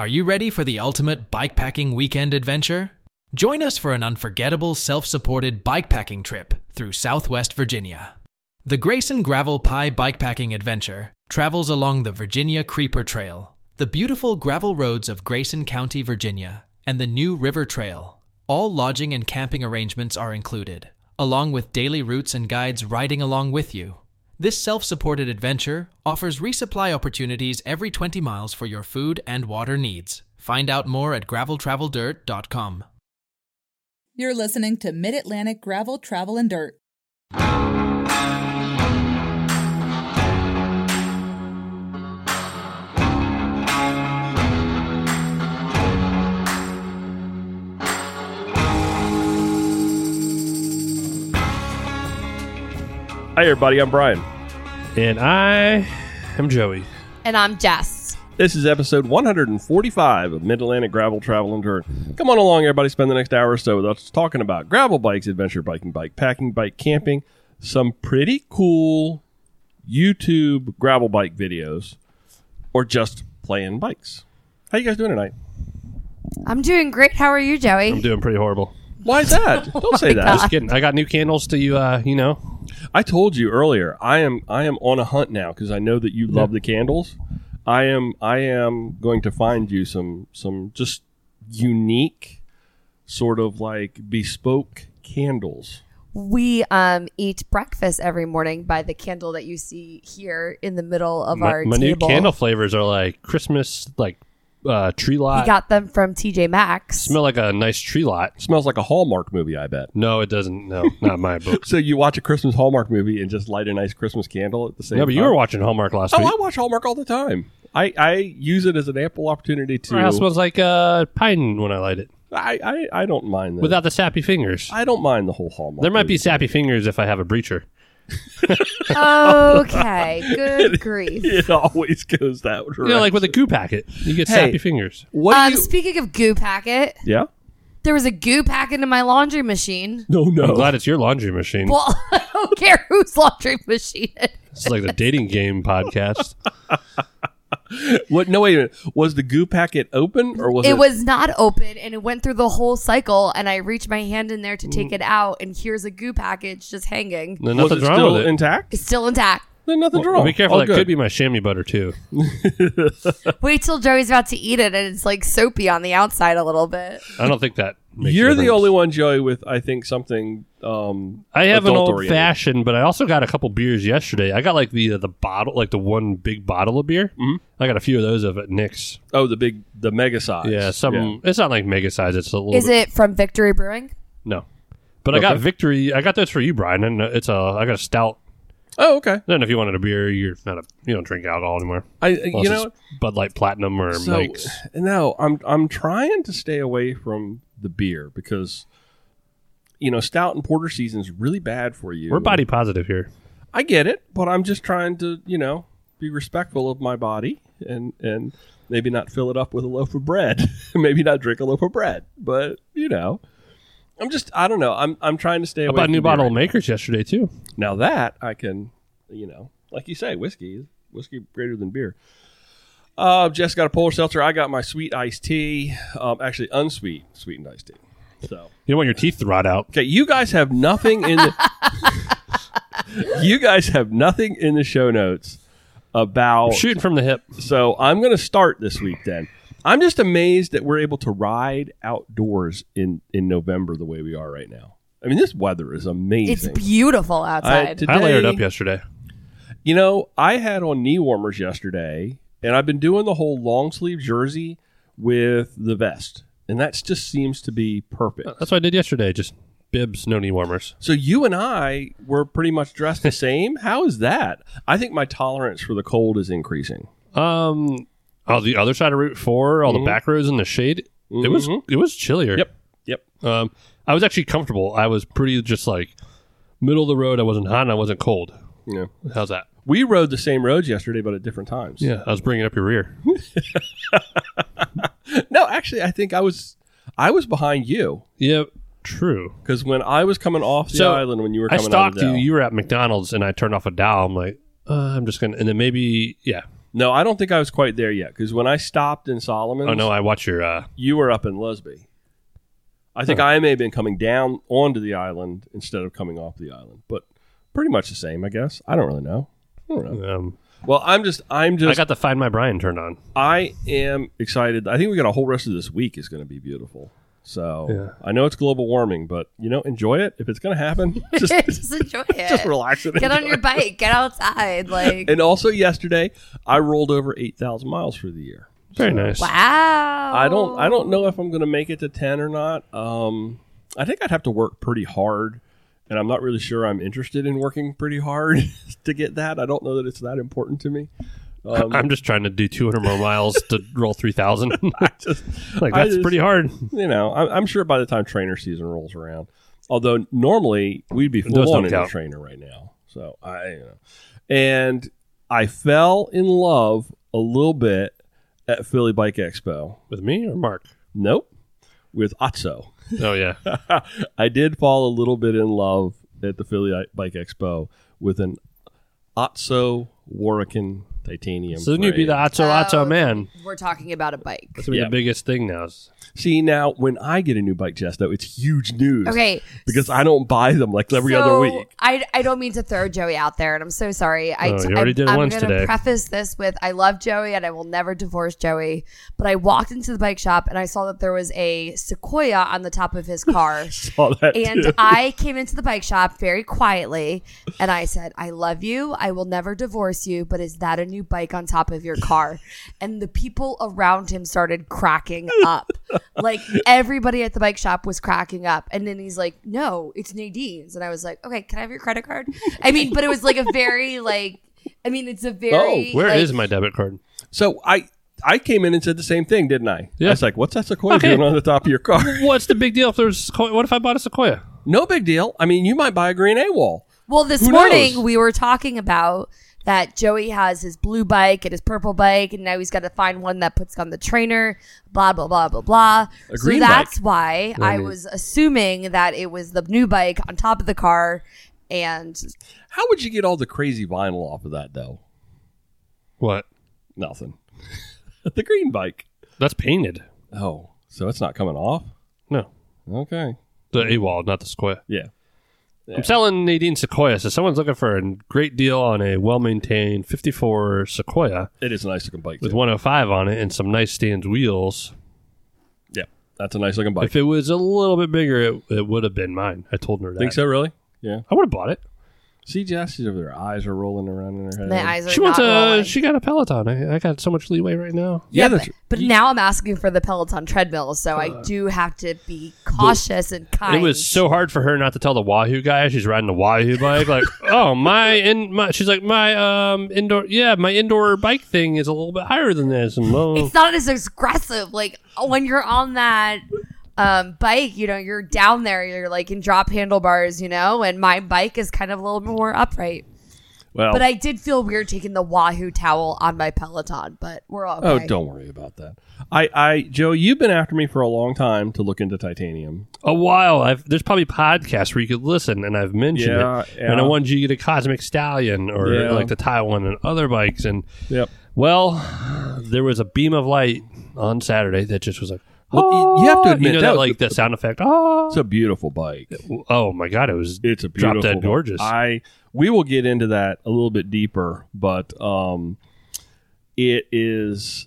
Are you ready for the ultimate bikepacking weekend adventure? Join us for an unforgettable self-supported bikepacking trip through Southwest Virginia. The Grayson Gravel Pie Bikepacking Adventure travels along the Virginia Creeper Trail, the beautiful gravel roads of Grayson County, Virginia, and the New River Trail. All lodging and camping arrangements are included, along with daily routes and guides riding along with you. This self-supported adventure offers resupply opportunities every 20 miles for your food and water needs. Find out more at graveltraveldirt.com. You're listening to Mid-Atlantic Gravel, Travel, and Dirt. Hi, everybody. I'm Brian. And I am Joey. And I'm Jess. This is episode 145 of Mid-Atlantic Gravel, Travel, and Dirt. Come on along, everybody. Spend the next hour or so with us talking about gravel bikes, adventure biking, bike packing, bike camping, some pretty cool YouTube gravel bike videos, or just playing bikes. How you guys doing tonight? I'm doing great. How are you, Joey? I'm doing pretty horrible. Why is that? Don't say that. God. Just kidding. I got new candles to you, you know. I told you earlier, I am on a hunt now because I know that you love the candles. I am going to find you some just unique sort of like bespoke candles. We eat breakfast every morning by the candle that you see here in the middle of our table. New candle flavors are like Christmas, like tree lot. He got them from TJ Maxx. Smell like a nice tree lot. Smells like a Hallmark movie, I bet. No, it doesn't. No, not my book. So you watch a Christmas Hallmark movie and just light a nice Christmas candle at the same time? No, but you were watching Hallmark last week. Oh, I watch Hallmark all the time. I use it as an ample opportunity to... My house smells like pine when I light it. I don't mind that. Without the sappy fingers. I don't mind the whole Hallmark There might be sappy fingers if I have a breacher. Okay, good grief. It always goes that direction. You know, like with a goo packet, you get sappy fingers. What speaking of goo packet, yeah, there was a goo packet in my laundry machine. No. I'm glad it's your laundry machine. Well, I don't care whose laundry machine it is. It's like the dating game podcast. What? No, wait a minute. Was the goo packet open or was it? It was not open, and it went through the whole cycle. And I reached my hand in there to take it out, and here's a goo package just hanging. No, nothing's wrong with it. Intact? It's still intact. Then nothing's wrong. Be careful. All that good. Could be my chamois butter too. Wait till Joey's about to eat it, and it's like soapy on the outside a little bit. I don't think that. You're the only one, Joey, with I think something. I have an old fashioned, but I also got a couple beers yesterday. I got like the bottle, like the one big bottle of beer. Mm-hmm. I got a few of those at Nick's. Oh, the mega size. Yeah, It's not like mega size. It's a little. Is it from Victory Brewing? No, but okay. I got Victory. I got those for you, Brian, and I got a stout. Oh, okay. I don't know if you wanted a beer. You don't drink alcohol anymore. Bud Light Platinum or Mike's. No, I'm trying to stay away from the beer because, you know, stout and porter season's really bad for you. We're body positive here. I get it, but I'm just trying to, you know, be respectful of my body and maybe not fill it up with a loaf of bread. Maybe not drink a loaf of bread, but you know. I don't know. I'm trying to stay away. I bought a new bottle of Maker's yesterday too. Now that I can, you know, like you say, whiskey greater than beer. Jess got a polar seltzer. I got my sweet iced tea. Actually, unsweet, sweetened iced tea. So you don't want your teeth to rot out. Okay, you guys have nothing in the. You guys have nothing in the show notes about I'm shooting from the hip. So I'm going to start this week then. I'm just amazed that we're able to ride outdoors in November the way we are right now. I mean, this weather is amazing. It's beautiful outside. I layered up yesterday. You know, I had on knee warmers yesterday, and I've been doing the whole long sleeve jersey with the vest, and that just seems to be perfect. That's what I did yesterday, just bibs, no knee warmers. So you and I were pretty much dressed the same? How is that? I think my tolerance for the cold is increasing. Oh, the other side of Route 4, all the back roads in the shade. Mm-hmm. It was chillier. Yep. I was actually comfortable. I was pretty just like middle of the road. I wasn't hot and I wasn't cold. Yeah. How's that? We rode the same roads yesterday, but at different times. Yeah. I was bringing up your rear. No, actually, I think I was behind you. Yeah. True. Because when I was coming off the island, when you were coming out of the I stopped you. You were at McDonald's and I turned off a dial. I'm like, I'm just going to, and then maybe, yeah. No, I don't think I was quite there yet, because when I stopped in Solomons... Oh, no, I watched your... You were up in Lusby. I think I may have been coming down onto the island instead of coming off the island, but pretty much the same, I guess. I don't really know. Well, I'm just... I got the Find My Brian turned on. I am excited. I think we got a whole rest of this week is going to be beautiful. So yeah. I know it's global warming, but, you know, enjoy it. If it's going to happen, just, just enjoy it. Just relax and get on your bike. Get outside. And also yesterday, I rolled over 8,000 miles for the year. Very nice. Wow. I don't know if I'm going to make it to 10 or not. I think I'd have to work pretty hard, and I'm not really sure I'm interested in working pretty hard to get that. I don't know that it's that important to me. I'm just trying to do 200 more miles to roll 3,000. Pretty hard. You know, I'm sure by the time trainer season rolls around, although normally we'd be full on in the trainer right now. So and I fell in love a little bit at Philly Bike Expo. With me or Mark? Nope. With Atso. Oh, yeah. I did fall a little bit in love at the Philly Bike Expo with an Atso Warrican titanium. So then you'd be the Atso man. We're talking about a bike. That's going to be the biggest thing now. See, now, when I get a new bike, Jess, though, it's huge news. Okay. Because I don't buy them like every other week. I don't mean to throw Joey out there, and I'm so sorry. I'm going to preface this with, I love Joey, and I will never divorce Joey. But I walked into the bike shop, and I saw that there was a sequoia on the top of his car. Saw that, and too. I came into the bike shop very quietly, and I said, I love you. I will never divorce you, but is that a new bike on top of your car? And the people around him started cracking up. Like, everybody at the bike shop was cracking up. And then he's like, no, it's Nadine's. And I was like, okay, can I have your credit card? I mean, but it was like a very, like, I mean, it's a very... Oh, where is my debit card? So I came in and said the same thing, didn't I? Yeah. I was like, what's that sequoia doing on the top of your car? What's the big deal if there's sequoia? What if I bought a sequoia? No big deal. I mean, you might buy a green AWOL. Well, this morning we were talking about... that Joey has his blue bike and his purple bike, and now he's got to find one that puts on the trainer, blah, blah, blah, blah, blah. So that's bike. Why I was assuming that it was the new bike on top of the car. And how would you get all the crazy vinyl off of that, though? What? Nothing. The green bike. That's painted. Oh, so it's not coming off? No. Okay. The AWOL, not the Sequoia. Yeah. Yeah. I'm selling Nadine Sequoia, so someone's looking for a great deal on a well-maintained 54 Sequoia. It is a nice-looking bike, with 105 on it and some nice stan's wheels. Yeah, that's a nice-looking bike. If it was a little bit bigger, it would have been mine. I told her that. Think so, really? Yeah. I would have bought it. See, Jess, her eyes are rolling around in her head. My eyes are rolling. She got a Peloton. I got so much leeway right now. Yeah, but now I'm asking for the Peloton treadmill, so I do have to be cautious and kind. It was so hard for her not to tell the Wahoo guy she's riding the Wahoo bike. Like, she's like, my indoor bike thing is a little bit higher than this. And it's not as aggressive. Like, when you're on that... bike, you know, you're down there, you're like in drop handlebars, you know, and my bike is kind of a little more upright. Well, but I did feel weird taking the Wahoo towel on my Peloton, but we're all okay. Oh, don't worry about that. Joe, you've been after me for a long time to look into titanium. A while. There's probably podcasts where you could listen, and I've mentioned it. Yeah. And I wanted you to get a Cosmic Stallion or like the Taiwan and other bikes. And well, there was a beam of light on Saturday that just was like, well, you have to admit that like the sound effect. Oh, it's a beautiful bike. Oh my God, it's a beautiful, drop dead gorgeous. We will get into that a little bit deeper, but it is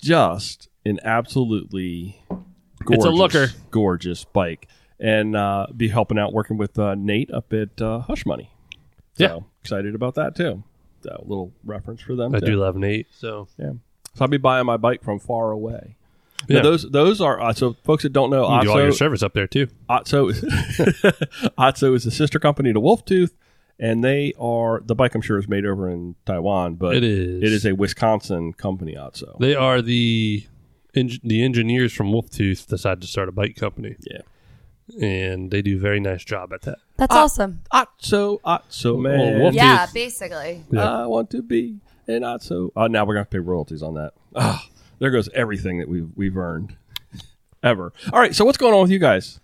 just an absolutely gorgeous, it's a looker, gorgeous bike, and be helping out working with Nate up at Hush Money. So, yeah, excited about that too. So, a little reference for them. I do love Nate, so yeah. So I'll be buying my bike from far away. Yeah. Now those are Atso. Folks that don't know, Atso, you do all your service up there too. Atso is a sister company to Wolf Tooth, and they are the bike. I'm sure is made over in Taiwan, but it is a Wisconsin company. Atso. They are the engineers from Wolf Tooth decided to start a bike company. Yeah, and they do a very nice job at that. That's awesome. Atso man. Well, yeah, Tooth. Basically. Yeah. I want to be an Atso. Now we're gonna have to pay royalties on that. Ah. There goes everything that we've earned ever. All right, so what's going on with you guys?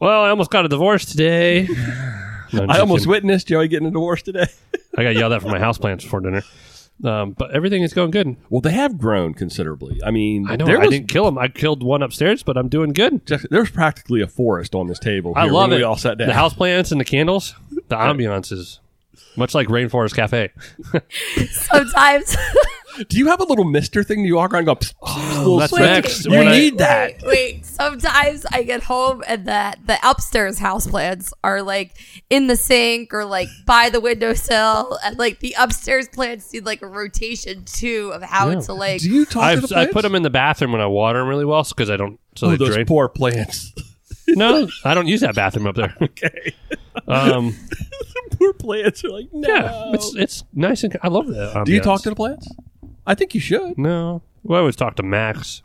Well, I almost got a divorce today. No, I almost witnessed Joey getting a divorce today. I got yelled at for my houseplants before dinner. But everything is going good. Well, they have grown considerably. I mean, I know I didn't kill them. I killed one upstairs, but I'm doing good. There's practically a forest on this table. I love it. We all sat down. The houseplants and the candles, the ambiance is much like Rainforest Cafe. Sometimes. Do you have a little mister thing that you walk around and go, pss, pss, oh, that's next. You need that. Wait, sometimes I get home and the upstairs houseplants are like in the sink or like by the windowsill. And like the upstairs plants need like a rotation too of how it's like. Do you talk to the plants? I put them in the bathroom when I water them really well because I don't. So they those drain. Poor plants. No, I don't use that bathroom up there. Okay. The poor plants are like, no. Yeah, it's nice and I love that ambiance. Do you talk to the plants? I think you should. No. Well, I always talk to Max.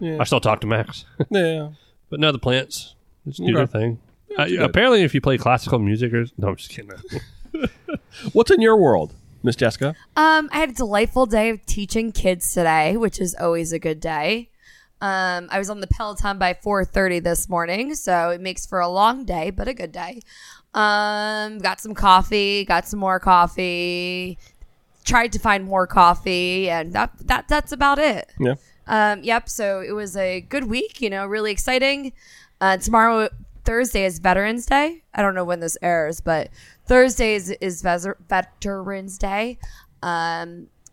Yeah. I still talk to Max. Yeah. But no, the plants. It's do their thing. Yeah, apparently, if you play classical music or... No, I'm just kidding. What's in your world, Miss Jessica? I had a delightful day of teaching kids today, which is always a good day. I was on the Peloton by 4:30 this morning, so it makes for a long day, but a good day. Got some coffee, got some more coffee... Tried to find more coffee, and that's about it. Yeah. Yep. So it was a good week. You know, really exciting. Tomorrow, Thursday is Veterans Day. I don't know when this airs, but Thursday is Veterans Day.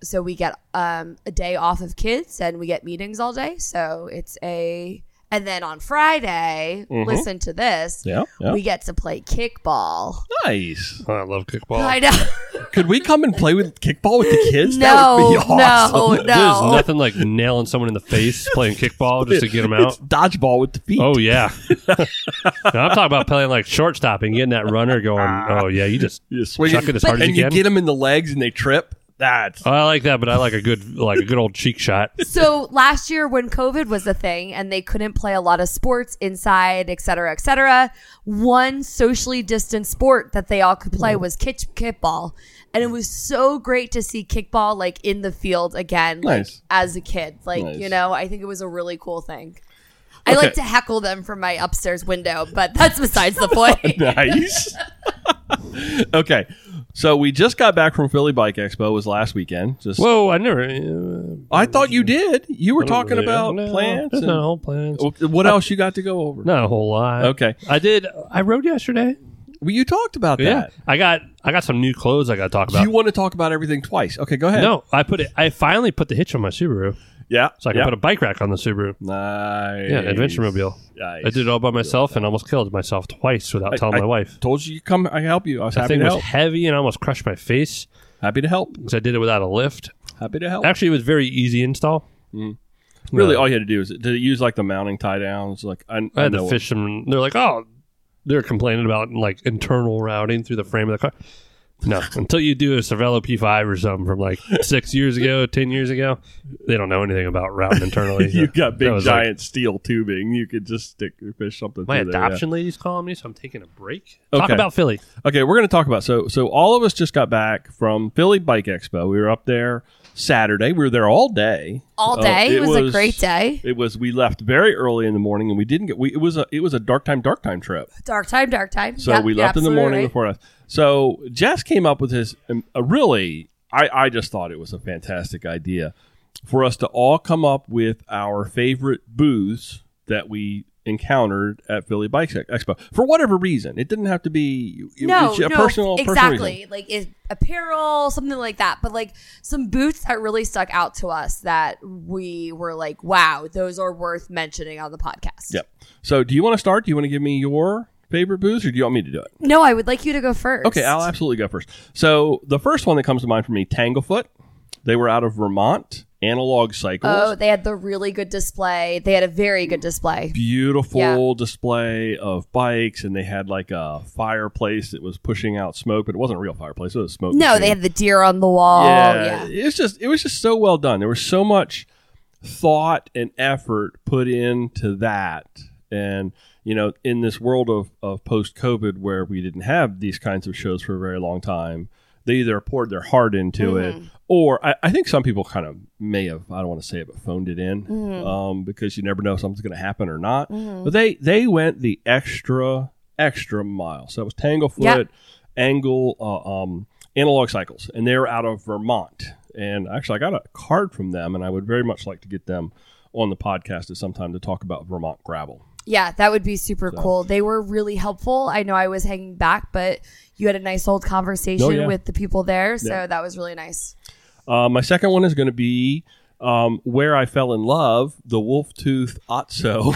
So we get a day off of kids, and we get meetings all day. So it's a. And then on Friday, listen to this. Yeah. We get to play kickball. Nice. Oh, I love kickball. I know. Could we come and play with kickball with the kids? No, that would be awesome. No. There's nothing like nailing someone in the face playing kickball just to get them out. It's dodgeball with the feet. Oh yeah. I'm talking about playing like shortstop and getting that runner going. Oh yeah, you just swing it as hard as you can. And you get them in the legs and they trip. I like that, but I like a good old cheek shot. So last year when COVID was a thing and they couldn't play a lot of sports inside, et cetera, one socially distant sport that they all could play was kickball. And it was so great to see kickball like in the field again nice. Like, as a kid. Like, nice. You know, I think it was a really cool thing. Okay. I like to heckle them from my upstairs window, but that's besides the point. Nice. Okay. So we just got back from Philly Bike Expo. It was last weekend. Whoa, I never... I thought you did. You were talking about plants. That's not all plants. What else you got to go over? Not a whole lot. Okay. I rode yesterday. Well, you talked about that. Yeah. I got some new clothes I got to talk about. You want to talk about everything twice. Okay, go ahead. No, I finally put the hitch on my Subaru. Yeah. So I can put a bike rack on the Subaru. Nice. Yeah, adventure mobile. Nice. I did it all by myself and almost killed myself twice without telling my wife. Told you come, I help you. I was happy to help. The thing was heavy and almost crushed my face. Happy to help. Because I did it without a lift. Happy to help. Actually, it was very easy install. Mm. Really, all you had to do was, did it use like the mounting tie downs? Like I had to fish them. They're like, they're complaining about like internal routing through the frame of the car. No, until you do a Cervelo P5 or something from like 6 years ago, 10 years ago, they don't know anything about routing internally. You got big giant like, steel tubing. You could just stick or fish something. My adoption lady's calling me, so I'm taking a break. Okay. Talk about Philly. Okay, we're going to talk about so all of us just got back from Philly Bike Expo. We were up there Saturday. We were there all day. All day. It was a great day. It was. We left very early in the morning, and we didn't get. It was a dark time trip. Dark time. So we left in the morning before us. So Jess came up with his really, I just thought it was a fantastic idea for us to all come up with our favorite booths that we encountered at Philly Bike Expo for whatever reason. It didn't have to be personal reason. Like apparel, something like that. But like some booths that really stuck out to us that we were like, wow, those are worth mentioning on the podcast. Yep. So do you want to start? Do you want to give me your... favorite booze, or do you want me to do it? No, I would like you to go first. Okay, I'll absolutely go first. So the first one that comes to mind for me, Tanglefoot. They were out of Vermont. Analog Cycles. Oh, they had the really good display. They had a very good display. Beautiful display of bikes, and they had like a fireplace that was pushing out smoke, but it wasn't a real fireplace. It was a smoke. No, machine. They had the deer on the wall. Yeah. It was just so well done. There was so much thought and effort put into that, and. You know, in this world of post-COVID where we didn't have these kinds of shows for a very long time, they either poured their heart into it or I think some people kind of may have, I don't want to say it, but phoned it in because you never know if something's going to happen or not. Mm-hmm. But they went the extra mile. So it was Tanglefoot, Analog Cycles, and they were out of Vermont. And actually, I got a card from them, and I would very much like to get them on the podcast at some time to talk about Vermont gravel. Yeah, that would be super cool. They were really helpful. I know I was hanging back, but you had a nice old conversation with the people there. So that was really nice. My second one is going to be where I fell in love, the Wolf Tooth Otso.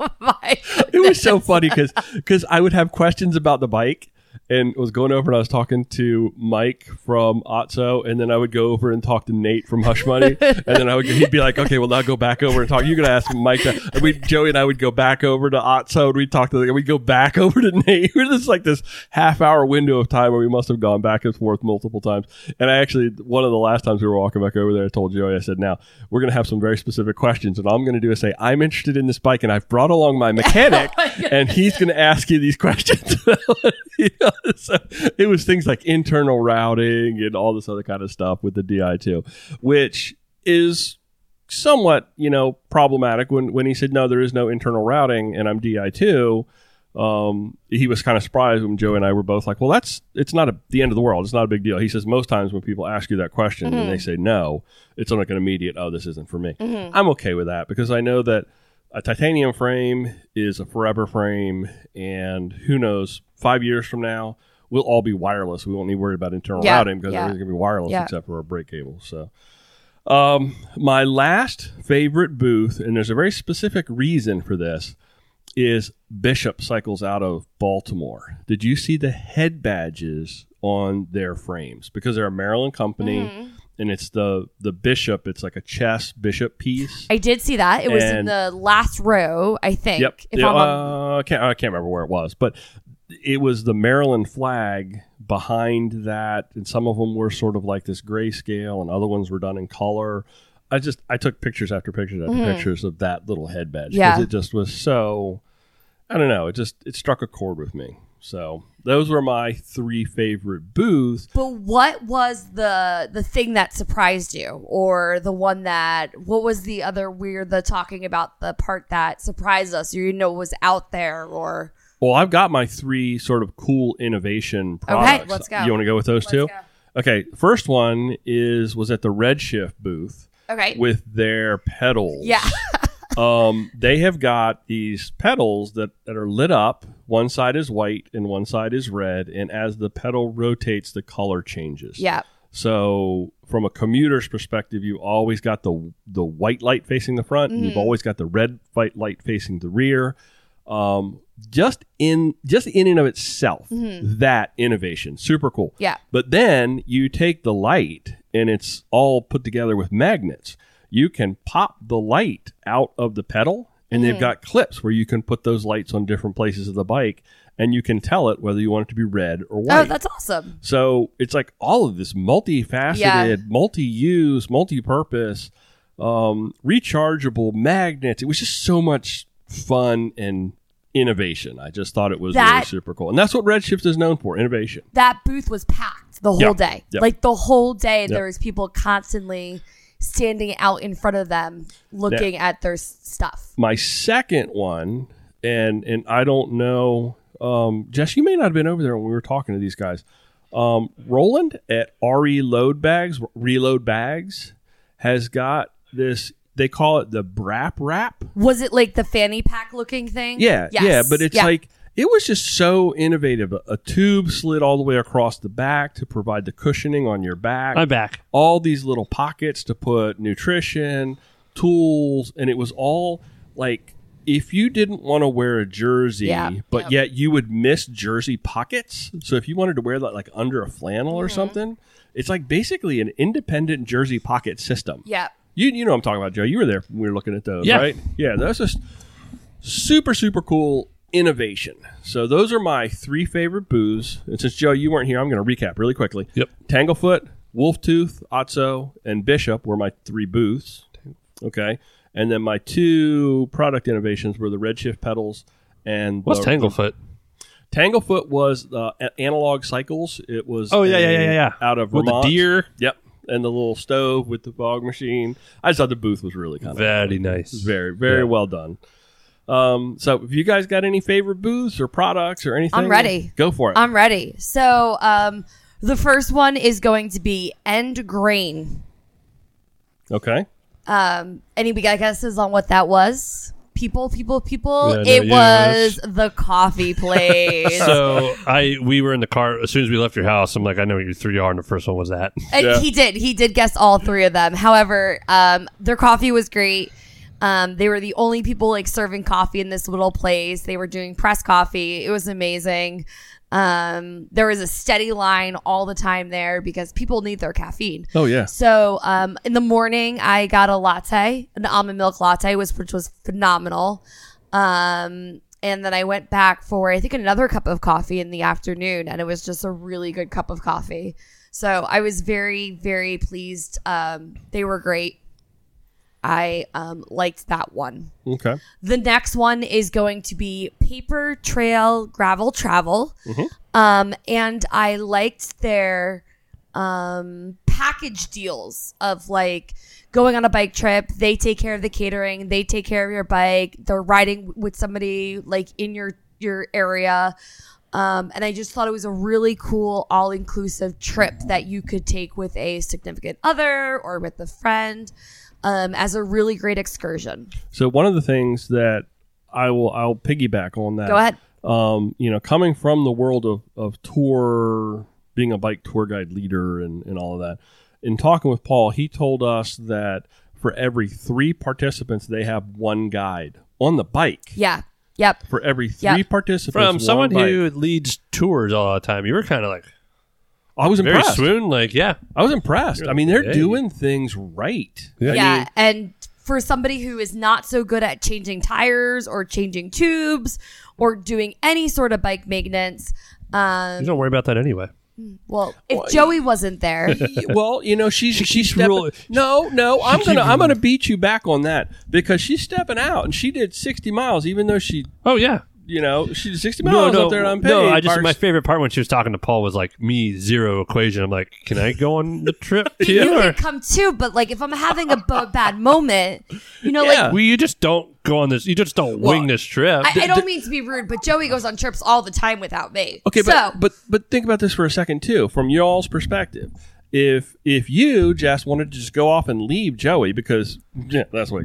Oh my goodness. It was so funny because I would have questions about the bike. And was going over and I was talking to Mike from Otso, and then I would go over and talk to Nate from Hush Money, and then he'd be like, "Okay, well now go back over and talk. You're gonna ask Mike that." And Joey and I would go back over to Otso, and we'd talk to them. We'd go back over to Nate. We're just like this half-hour window of time where we must have gone back and forth multiple times. And I actually, one of the last times we were walking back over there, I told Joey, I said, "Now we're gonna have some very specific questions, and all I'm gonna do is say I'm interested in this bike, and I've brought along my mechanic, and he's gonna ask you these questions." You know? So it was things like internal routing and all this other kind of stuff with the DI2, which is somewhat, problematic. When he said, no, there is no internal routing and I'm DI2, he was kind of surprised when Joe and I were both like, well, it's not the end of the world. It's not a big deal. He says most times when people ask you that question and they say no, it's like an immediate, oh, this isn't for me. I'm okay with that because I know that a titanium frame is a forever frame, and who knows, 5 years from now, we'll all be wireless. We won't need to worry about internal routing because everything's going to be wireless except for our brake cable. So, my last favorite booth, and there's a very specific reason for this, is Bishop Cycles out of Baltimore. Did you see the head badges on their frames? Because they're a Maryland company. And it's the bishop. It's like a chess bishop piece. I did see that. It was in the last row, I think. Yep. I can't remember where it was. But it was the Maryland flag behind that. And some of them were sort of like this grayscale. And other ones were done in color. I took pictures after pictures after pictures of that little head badge. Because it just was so, I don't know. It struck a chord with me. So those were my three favorite booths. But what was the thing that surprised you, or the one that? What was the other weird? The talking about the part that surprised us, or was out there, or? Well, I've got my three sort of cool innovation products. Okay, let's go. You want to go with those two? Go. Okay, first one was at the Redshift booth. Okay. With their pedals. Yeah. They have got these pedals that are lit up. One side is white and one side is red. And as the pedal rotates, the color changes. Yeah. So from a commuter's perspective, you always got the white light facing the front. And you've always got the red light facing the rear. Just in and of itself, that innovation, super cool. Yeah. But then you take the light and it's all put together with magnets. You can pop the light out of the pedal, and they've got clips where you can put those lights on different places of the bike, and you can tell it whether you want it to be red or white. Oh, that's awesome. So it's like all of this multifaceted, multi-use, multi-purpose, rechargeable magnets. It was just so much fun and innovation. I just thought it was really super cool. And that's what Redshift is known for, innovation. That booth was packed the whole day. Yep. Like the whole day, there was people constantly standing out in front of them looking at their stuff. My second one, and I don't know, Jess, you may not have been over there when we were talking to these guys. Roland at Reload Bags has got this, they call it the Brap Wrap. Was it like the fanny pack looking thing? Yeah. Yes. Yeah, but it's like, it was just so innovative. A tube slid all the way across the back to provide the cushioning on your back. My back. All these little pockets to put nutrition, tools, and it was all like if you didn't want to wear a jersey, but yet you would miss jersey pockets. So if you wanted to wear that like under a flannel or something, it's like basically an independent jersey pocket system. Yeah. You know what I'm talking about, Joe. You were there when we were looking at those, right? Yeah, that's just super, super cool innovation. So those are my three favorite booths. And since Joe, you weren't here, I'm going to recap really quickly. Yep. Tanglefoot, Wolf Tooth, Otso, and Bishop were my three booths. Okay. And then my two product innovations were the Redshift pedals and what's Tanglefoot? Tanglefoot was Analog Cycles. It was out of Vermont. With the deer. Yep. And the little stove with the fog machine. I just thought the booth was really kind of very nice. Very, very well done. So if you guys got any favorite booths or products or anything, I'm ready. Go for it. I'm ready. So The first one is going to be End Grain. Okay. Any got guesses on what that was? People. Yeah, it was the coffee place. So we were in the car as soon as we left your house. I'm like, I know what your three are, and the first one was that. And yeah. He did guess all three of them. However, their coffee was great. They were the only people like serving coffee in this little place. They were doing press coffee. It was amazing. There was a steady line all the time there because people need their caffeine. Oh yeah. So in the morning I got a latte, an almond milk latte, which was phenomenal. And then I went back for I think another cup of coffee in the afternoon, and it was just a really good cup of coffee. So I was very, very pleased. They were great. I liked that one. Okay. The next one is going to be Paper Trail Gravel Travel. Mm-hmm. And I liked their package deals of like going on a bike trip. They take care of the catering. They take care of your bike. They're riding with somebody like in your area. And I just thought it was a really cool all-inclusive trip that you could take with a significant other or with a friend. As a really great excursion. So one of the things that I'll piggyback on that. Go ahead. Coming from the world of tour, being a bike tour guide leader and all of that, in talking with Paul, he told us that for every 3 participants, they have 1 guide on the bike. Yeah. Yep. For every 3 participants, from someone who leads tours all the time, you were kind of like, I was impressed. Very swoon, like, yeah. I was impressed. I mean, they're doing things right. Yeah, and for somebody who is not so good at changing tires or changing tubes or doing any sort of bike maintenance. You don't worry about that anyway. Well, if Joey wasn't there. Well, she's real. No, I'm gonna beat you back on that because she's stepping out and she did 60 miles even though she... Oh, yeah. She did 60 miles up there on paid. No, my favorite part when she was talking to Paul was like, me, zero equation. I'm like, can I go on the trip too? You can come too, but like if I'm having a bad moment, you just don't go on this. You just don't wing this trip. I don't mean to be rude, but Joey goes on trips all the time without me. Okay, but think about this for a second too, from y'all's perspective. If you, Jess, wanted to just go off and leave Joey because that's the way it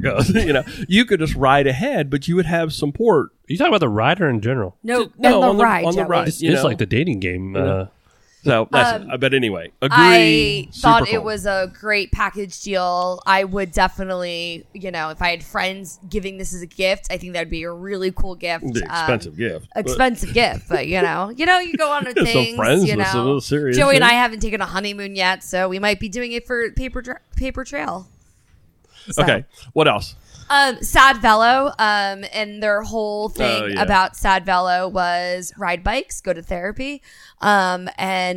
goes, you could just ride ahead, but you would have support. Are you talking about the rider in general? No, on the ride. It's like the dating game. But anyway, agree. I thought it was a great package deal. I would definitely, if I had friends giving this as a gift, I think that'd be a really cool gift. Expensive gift, but you go on to things. Some friends, it's a little serious. Joey and I haven't taken a honeymoon yet, so we might be doing it for Paper Trail. So. Okay, what else? Sad Velo, and their whole thing about Sad Velo was ride bikes, go to therapy. And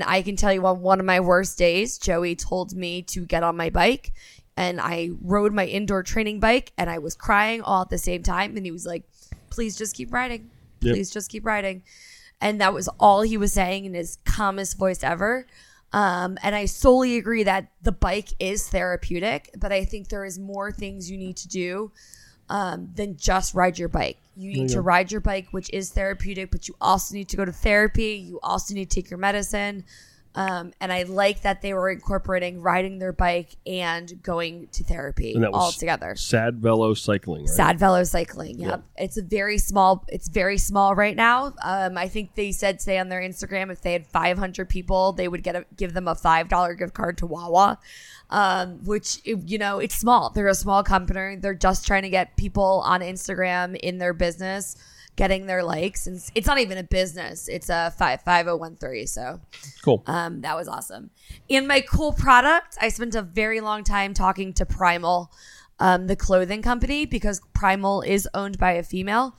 I can tell you on one of my worst days, Joey told me to get on my bike and I rode my indoor training bike and I was crying all at the same time. And he was like, please just keep riding. Please just keep riding. And that was all he was saying in his calmest voice ever. And I solely agree that the bike is therapeutic, but I think there is more things you need to do than just ride your bike. You need to ride your bike, which is therapeutic, but you also need to go to therapy. You also need to take your medicine. And I like that they were incorporating riding their bike and going to therapy all together. Sad Velo Cycling, right? Sad Velo Cycling, yep. It's very small right now. I think they said today on their Instagram if they had 500 people, they would give them a $5 gift card to Wawa, which, it's small. They're a small company. They're just trying to get people on Instagram in their business getting their likes, and it's not even a business, it's a 55013, so cool. That was awesome. And my cool product, I spent a very long time talking to Primal, the clothing company, because Primal is owned by a female,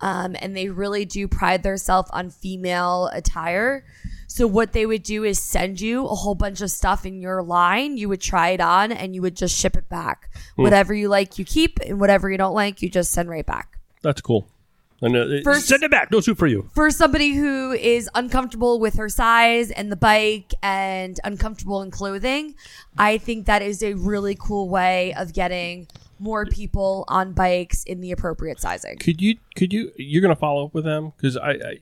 and they really do pride themselves on female attire. So what they would do is send you a whole bunch of stuff in your line. You would try it on and you would just ship it back. Whatever you like, you keep, and whatever you don't like, you just send right back. That's cool. Send it back. No suit for you. For somebody who is uncomfortable with her size and the bike and uncomfortable in clothing, I think that is a really cool way of getting more people on bikes in the appropriate sizing. You're going to follow up with them? Because I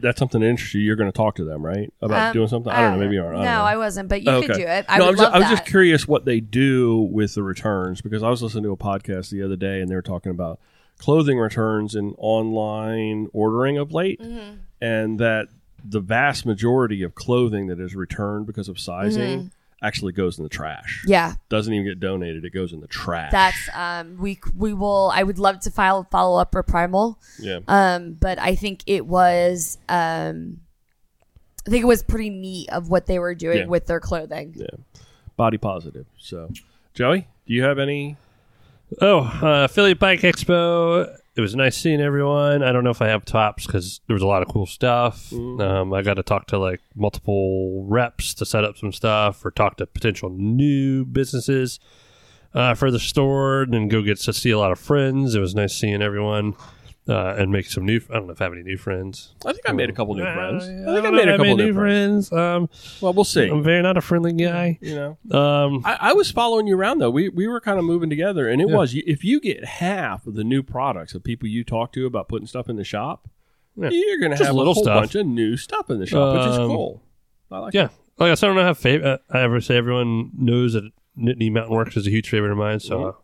that's something that interests you. You're going to talk to them, right? About doing something? I don't know. Maybe you aren't. No, I wasn't, but you could do it. I was just curious what they do with the returns, because I was listening to a podcast the other day and they were talking about clothing returns and online ordering of late, mm-hmm. and that the vast majority of clothing that is returned because of sizing mm-hmm. actually goes in the trash. Yeah. Doesn't even get donated. It goes in the trash. That's, we will, I would love to follow up for Primal. Yeah. But I think it was, pretty neat of what they were doing with their clothing. Yeah. Body positive. So Joey, do you have any? Philly Bike Expo. It was nice seeing everyone. I don't know if I have tops because there was a lot of cool stuff. Mm. I got to talk to like multiple reps to set up some stuff or talk to potential new businesses for the store and go get to see a lot of friends. It was nice seeing everyone and make some new. I don't know if I have any new friends. I think I made a couple new friends. I made a couple new friends. Well, we'll see. I'm very not a friendly guy. You know, I was following you around though. We were kind of moving together, and it was if you get half of the new products of people you talk to about putting stuff in the shop, you're going to have a whole bunch of new stuff in the shop, which is cool. I like. Yeah, like I said, I don't know how I ever say everyone knows that Nittany Mountain Works is a huge favorite of mine. So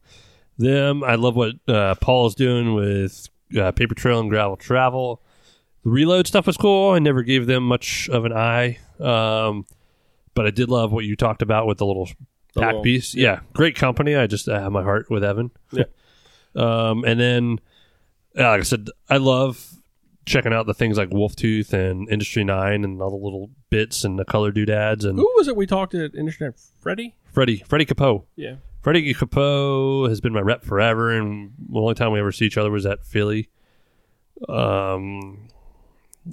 them, I love what Paul's doing with. Paper Trail and Gravel Travel. The Reload stuff was cool. I never gave them much of an eye. But I did love what you talked about with the little pack piece. Yeah. Great company. I just have my heart with Evan. Yeah. And then, like I said, I love checking out the things like Wolf Tooth and Industry Nine and all the little bits and the color doodads. And who was it we talked to at Industry Nine? Freddie Capo. Yeah. Freddie Capo has been my rep forever, and the only time we ever see each other was at Philly. And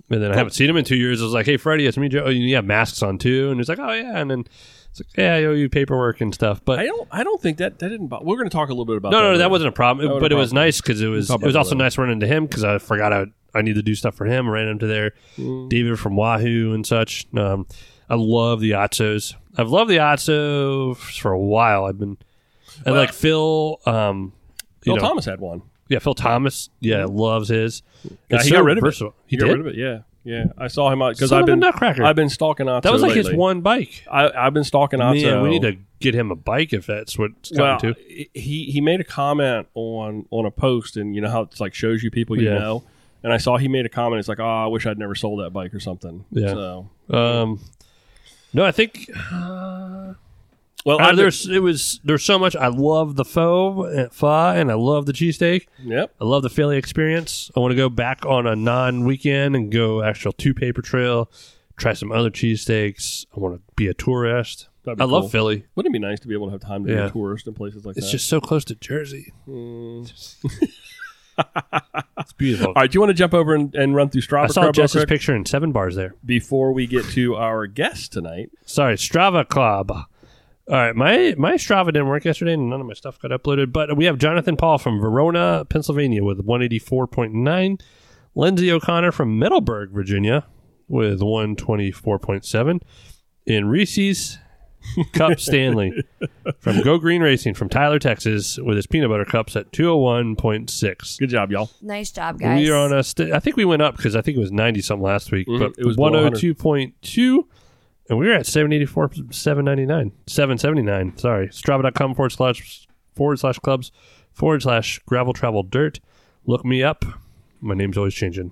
then I haven't seen him in 2 years. I was like, hey, Freddie, it's me, Joe. Oh, you have masks on, too? And he's like, oh, yeah. And then it's like, yeah, I owe you paperwork and stuff. But I don't think that didn't bother. We're going to talk a little bit about that. No, that wasn't a problem. But it was nice because it was also nice running into him because I forgot I need to do stuff for him. Ran into there. David from Wahoo and such. I love the Atsos. I've loved the Atsos for a while. I've been... And like Phil, Thomas had one. Yeah, Phil Thomas. Yeah, loves his. He got rid of it. He got rid of it. Yeah, yeah. I saw him because I've been stalking Otto. That was like lately. His one bike. I've been stalking Otto. Man, we need to get him a bike if that's what it's coming to. He made a comment on a post, and you know how it's like shows you people you know. And I saw he made a comment. It's like, I wish I'd never sold that bike or something. Yeah. So, no, I think. Well, there's so much. I love the pho, and I love the cheesesteak. Yep. I love the Philly experience. I want to go back on a non-weekend and go actual two paper trail, try some other cheesesteaks. I want to be a tourist. I love Philly. Wouldn't it be nice to be able to have time to be a tourist in places like that? It's just so close to Jersey. It's beautiful. All right, do you want to jump over and run through Strava? I saw Jess's picture in 7 bars there. Before we get to our guest tonight. Sorry, Strava Club. All right, my Strava didn't work yesterday, and none of my stuff got uploaded. But we have Jonathan Paul from Verona, Pennsylvania, with 184.9. Lindsay O'Connor from Middleburg, Virginia, with 124.7. And Reese's Cup Stanley from Go Green Racing from Tyler, Texas, with his peanut butter cups at 201.6. Good job, y'all. Nice job, guys. We are on I think we went up because I think it was 90-something last week, but it was 102.2. And we were at 779. Sorry. Strava.com /forward slash clubs / gravel travel dirt. Look me up. My name's always changing.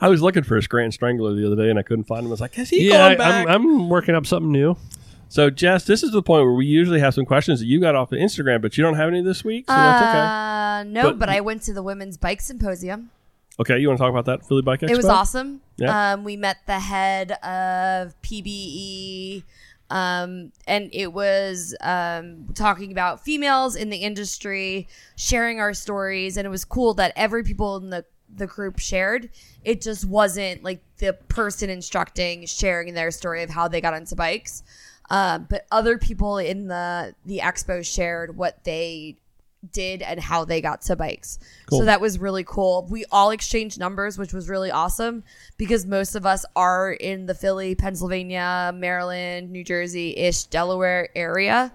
I was looking for a Scranton Strangler the other day and I couldn't find him. I was like, has he gone back? I'm working up something new. So, Jess, this is the point where we usually have some questions that you got off of Instagram, but you don't have any this week, so that's okay. No, but I went to the Women's Bike Symposium. Okay, you want to talk about that Philly Bike Expo? It was awesome. Yeah. We met the head of PBE, and it was talking about females in the industry, sharing our stories, and it was cool that every people in the group shared. It just wasn't like the person instructing sharing their story of how they got into bikes, but other people in the expo shared what they did and how they got to bikes. Cool. So that was really cool. We all exchanged numbers, which was really awesome because most of us are in the Philly, Pennsylvania, Maryland, New Jersey-ish, Delaware area.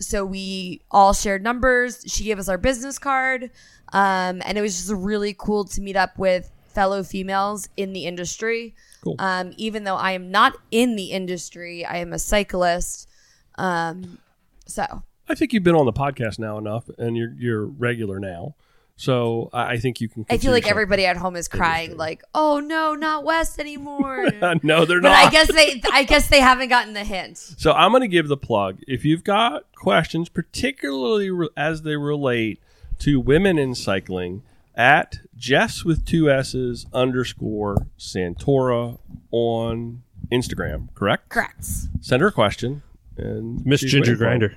So we all shared numbers. She gave us our business card. And it was just really cool to meet up with fellow females in the industry. Cool. Even though I am not in the industry, I am a cyclist. So I think you've been on the podcast now enough, and you're regular now. So I think you can. I feel like everybody at home is crying, like, "Oh no, not West anymore." No, they're not. But I guess they haven't gotten the hint. So I'm going to give the plug. If you've got questions, particularly as they relate to women in cycling, at Jeffs with two S's _ Santora on Instagram. Correct. Correct. Send her a question. And Miss Ginger Grinder.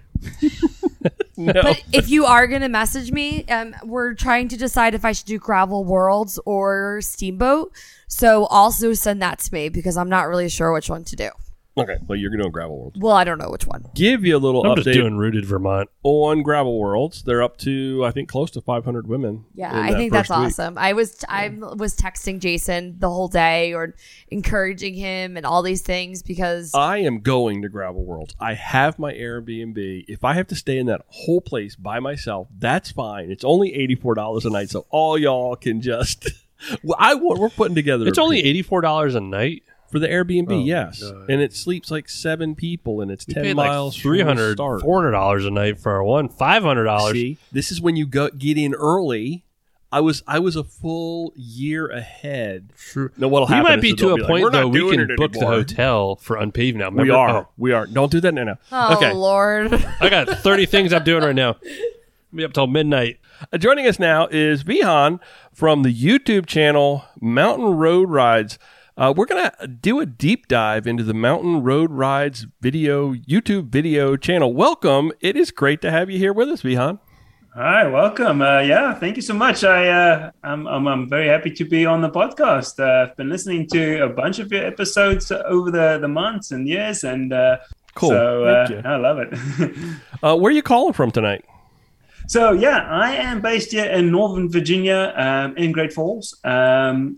No. But if you are going to message me, we're trying to decide if I should do Gravel Worlds or Steamboat. So also send that to me because I'm not really sure which one to do. Okay. Well, you're doing Gravel Worlds. Well, I don't know which one. Give you a little update. I'm just doing Rooted Vermont. On Gravel Worlds, they're up to, I think, close to 500 women. Yeah, I think that's awesome. I was texting Jason the whole day or encouraging him and all these things because... I am going to Gravel Worlds. I have my Airbnb. If I have to stay in that whole place by myself, that's fine. It's only $84 a night, so all y'all can just... We're putting together... It's only $84 a night? For the Airbnb, oh, yes. God. And it sleeps like 7 people, and it's we 10 paid miles like $300, $400 a night for our one, $500. See, this is when you get in early. I was a full year ahead. True. No, what'll happen? We might be to a point though. We can book the hotel for unpaved now. Remember? We are. Don't do that now. Oh, okay. Lord. I got 30 things I'm doing right now. I'll be up till midnight. Joining us now is Wiehan from the YouTube channel Mountain Road Rides. We're going to do a deep dive into the Mountain Road Rides YouTube video channel. Welcome. It is great to have you here with us, Wiehan. Hi, welcome. Yeah, thank you so much. I'm very happy to be on the podcast. I've been listening to a bunch of your episodes over the months and years. And cool. So I love it. Where are you calling from tonight? So, yeah, I am based here in Northern Virginia in Great Falls. And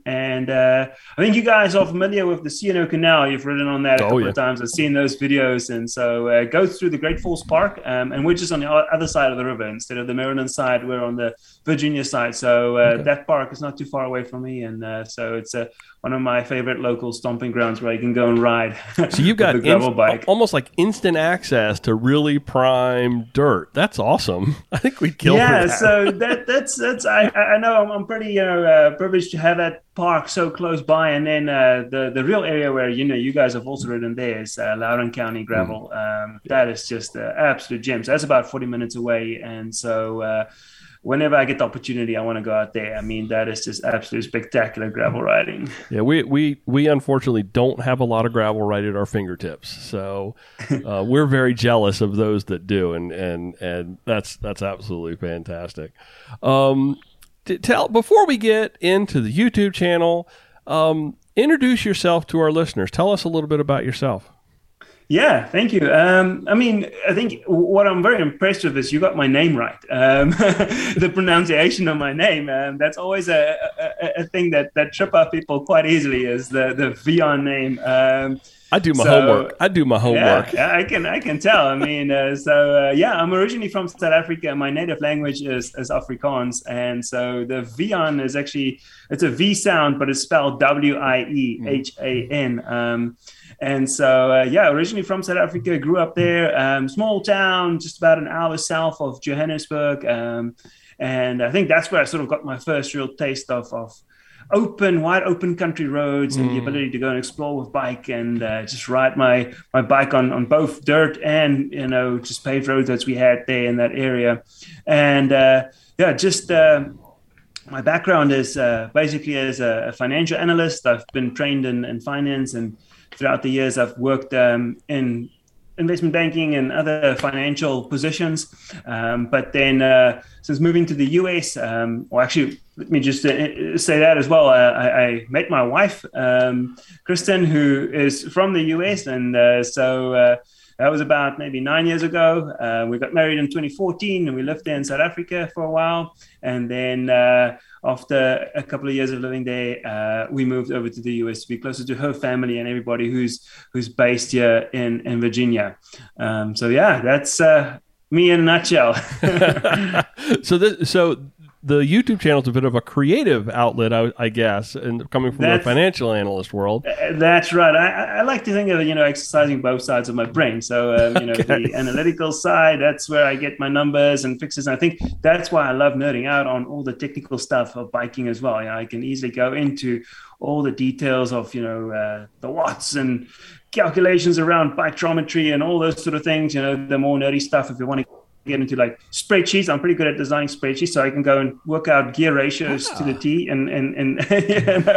I think you guys are familiar with the C&O Canal. You've ridden on that a couple of times. I've seen those videos. And so it goes through the Great Falls Park. And we're just on the other side of the river. Instead of the Maryland side, we're on the Virginia side. So That park is not too far away from me. And so it's one of my favorite local stomping grounds where I can go and ride. So you've got bike. Almost like instant access to really prime dirt. That's awesome. I think we'd kill for that. So that's I know I'm pretty privileged to have that park so close by, and then the real area where you guys have also ridden there is Loudoun County Gravel. That is just absolute gem. So that's about 40 minutes away, and so whenever I get the opportunity, I want to go out there. I mean, that is just absolutely spectacular gravel riding. Yeah, we unfortunately don't have a lot of gravel right at our fingertips, so we're very jealous of those that do, and that's absolutely fantastic. Before we get into the YouTube channel, introduce yourself to our listeners. Tell us a little bit about yourself. Yeah, thank you. I mean, I think what I'm very impressed with is you got my name right. The pronunciation of my name. That's always a thing that trip up people quite easily is the Wiehan name. I do my homework. Yeah, I can tell. I mean, I'm originally from South Africa. My native language is Afrikaans. And so the Wiehan is actually, it's a V sound, but it's spelled W-I-E-H-A-N. And so, originally from South Africa, grew up there, small town, just about an hour south of Johannesburg. And I think that's where I sort of got my first real taste of wide open country roads and the ability to go and explore with bike and just ride my bike on both dirt and, just paved roads that we had there in that area. And my background is basically as a financial analyst. I've been trained in finance, and throughout the years I've worked in investment banking and other financial positions. But then since moving to the US, let me just say that as well. I met my wife, Kristen, who is from the US. And so that was about maybe 9 years ago. We got married in 2014, and we lived there in South Africa for a while. And then after a couple of years of living there, we moved over to the US to be closer to her family and everybody who's based here in Virginia. That's me in a nutshell. So the YouTube channel's a bit of a creative outlet, I guess, and coming from the financial analyst world. That's right. I like to think of, you know, exercising both sides of my brain. So, you know, the analytical side, that's where I get my numbers and fixes. And I think that's why I love nerding out on all the technical stuff of biking as well. You know, I can easily go into all the details of, you know, the watts and calculations around biketrometry and all those sort of things, you know, the more nerdy stuff. If you want to get into like spreadsheets, I'm pretty good at designing spreadsheets, so I can go and work out gear ratios to the T. And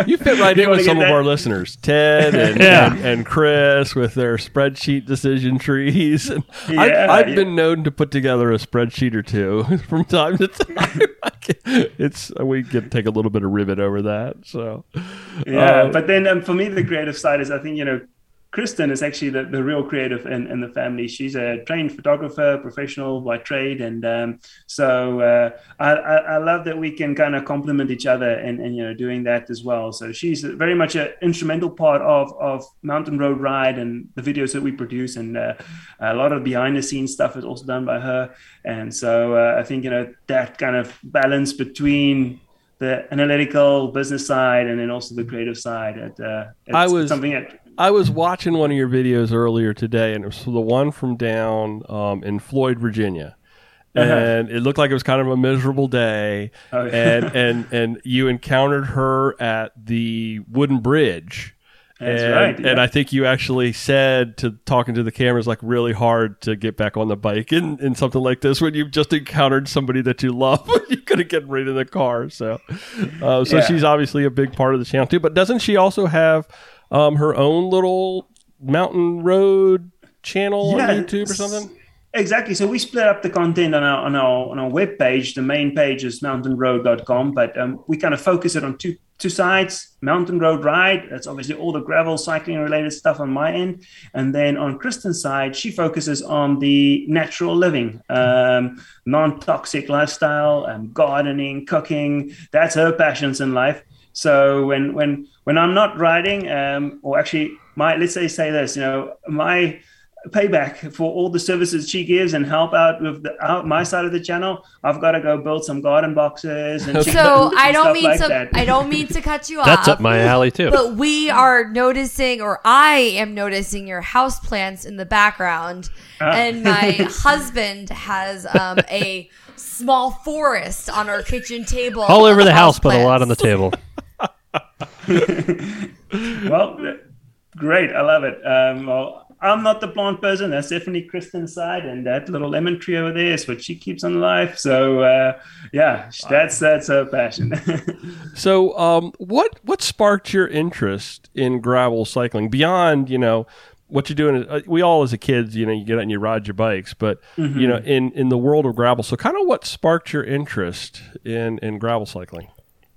you fit right in with some of our listeners, Ted and Chris, with their spreadsheet decision trees. And I've been known to put together a spreadsheet or two from time to time. We can take a little bit of ribbon over that. So but then for me, the creative side is, I think, you know, Kristen is actually the real creative in the family. She's a trained photographer, professional by trade. And I love that we can kind of complement each other and, you know, doing that as well. So she's very much an instrumental part of Mountain Road Ride and the videos that we produce. And a lot of behind the scenes stuff is also done by her. And so I think, you know, that kind of balance between the analytical business side and then also the creative side. I was watching one of your videos earlier today, and it was the one from down in Floyd, Virginia. And it looked like it was kind of a miserable day. Oh, yeah. And you encountered her at the wooden bridge. That's right. Yeah. And I think you actually said, talking to the cameras, like, really hard to get back on the bike in something like this when you've just encountered somebody that you love. You couldn't get right in the car. So she's obviously a big part of the channel too. But doesn't she also have her own little mountain road channel on YouTube or something? Exactly. So we split up the content on our web page. The main page is mountainroad.com, but we kind of focus it on two sides. Mountain Road Ride, that's obviously all the gravel cycling related stuff on my end, and then on Kristen's side, she focuses on the natural living, non-toxic lifestyle, gardening, cooking. That's her passions in life. So when I'm not riding, or actually my payback for all the services she gives and help out with my side of the channel, I've got to go build some garden boxes. And so I don't mean to cut you off. That's up my alley too. But we are noticing, or I am noticing, your house plants in the background, and my husband has a small forest on our kitchen table. All over the house, but a lot on the table. Well, great. I love it. I'm not the plant person. That's definitely Kristen's side, and that little lemon tree over there is what she keeps on life. So, that's her passion. So, what sparked your interest in gravel cycling beyond, you know, what you're doing? We all, as a kid, you know, you get out and you ride your bikes, but you know, in the world of gravel. So, kind of what sparked your interest in gravel cycling?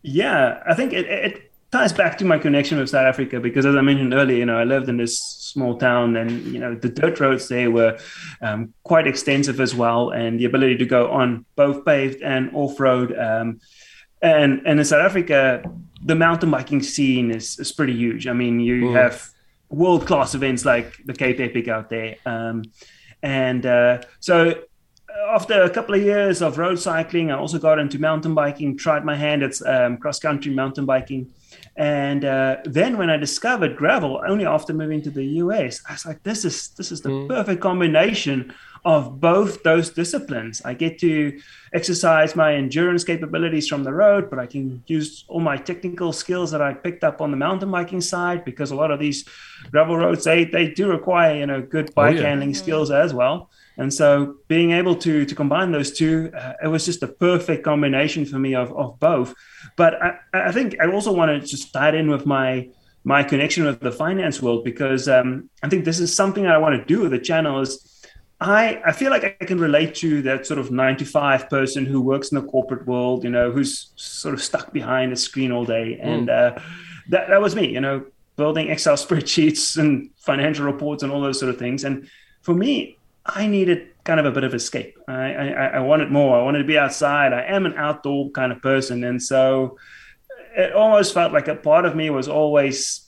Yeah, I think it ties back to my connection with South Africa, because as I mentioned earlier, you know, I lived in this small town, and, you know, the dirt roads there were quite extensive as well, and the ability to go on both paved and off-road. And in South Africa, the mountain biking scene is pretty huge. I mean, you have world-class events like the Cape Epic out there. So after a couple of years of road cycling, I also got into mountain biking, tried my hand at cross-country mountain biking. And then when I discovered gravel, only after moving to the US, I was like, this is the perfect combination of both those disciplines. I get to exercise my endurance capabilities from the road, but I can use all my technical skills that I picked up on the mountain biking side, because a lot of these gravel roads, they do require, you know, good bike handling skills as well. And so being able to combine those two, it was just a perfect combination for me of both. But I think I also wanted to just tie it in with my connection with the finance world, because I think this is something that I want to do with the channel is I feel like I can relate to that sort of 9-to-5 person who works in the corporate world, you know, who's sort of stuck behind a screen all day. And that was me, you know, building Excel spreadsheets and financial reports and all those sort of things. And for me, I needed kind of a bit of escape. I wanted more. I wanted to be outside. I am an outdoor kind of person. And so it almost felt like a part of me was always,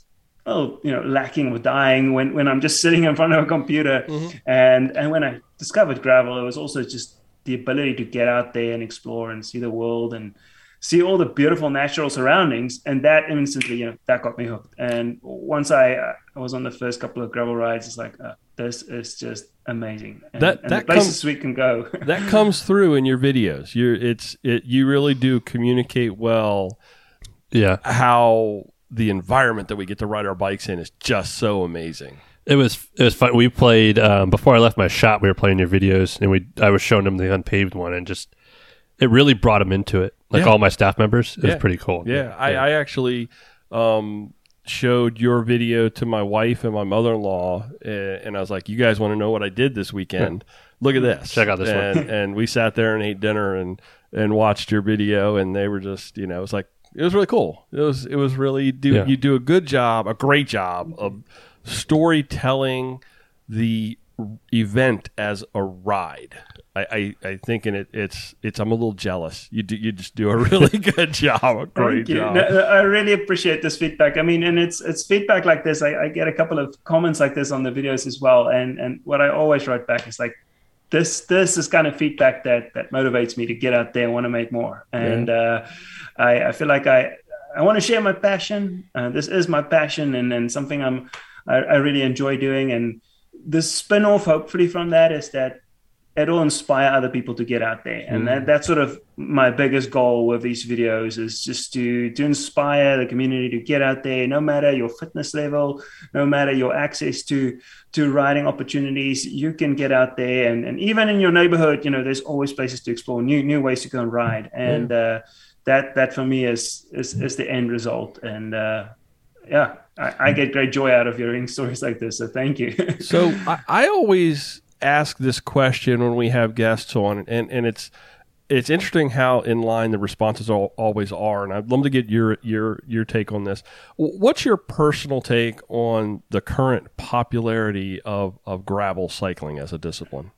lacking or dying when I'm just sitting in front of a computer. And when I discovered gravel, it was also just the ability to get out there and explore and see the world and see all the beautiful natural surroundings. And that instantly, that got me hooked. And once I was on the first couple of gravel rides, it's like, this is just amazing. And, that the places we can go. That comes through in your videos. You really do communicate well. Yeah. How the environment that we get to ride our bikes in is just so amazing. It was fun. We played, before I left my shop, we were playing your videos, and I was showing them the unpaved one, and just, it really brought them into it. Like all my staff members. It was pretty cool. Yeah. I actually showed your video to my wife and my mother-in-law, and I was like, you guys want to know what I did this weekend? Look at this. Check out this one. And we sat there and ate dinner and watched your video, and they were just, it was like, it was really cool. It was really, you do a great job of storytelling the event as a ride. I think, and it's I'm a little jealous. You just do a really good job, a great job. No, I really appreciate this feedback. I mean, and it's feedback like this. I get a couple of comments like this on the videos as well. And what I always write back is like, this is kind of feedback that motivates me to get out there and want to make more. And I feel like I want to share my passion. This is my passion, and something I really enjoy doing. And the spin-off, hopefully, from that is that it'll inspire other people to get out there. And that's sort of my biggest goal with these videos, is just to inspire the community to get out there, no matter your fitness level, no matter your access to riding opportunities. You can get out there, and even in your neighborhood, there's always places to explore, new ways to go and ride. And that for me is the end result. And I get great joy out of hearing stories like this. So thank you. So I always ask this question when we have guests on, and it's interesting how in line the responses always are. And I'd love to get your take on this. What's your personal take on the current popularity of gravel cycling as a discipline?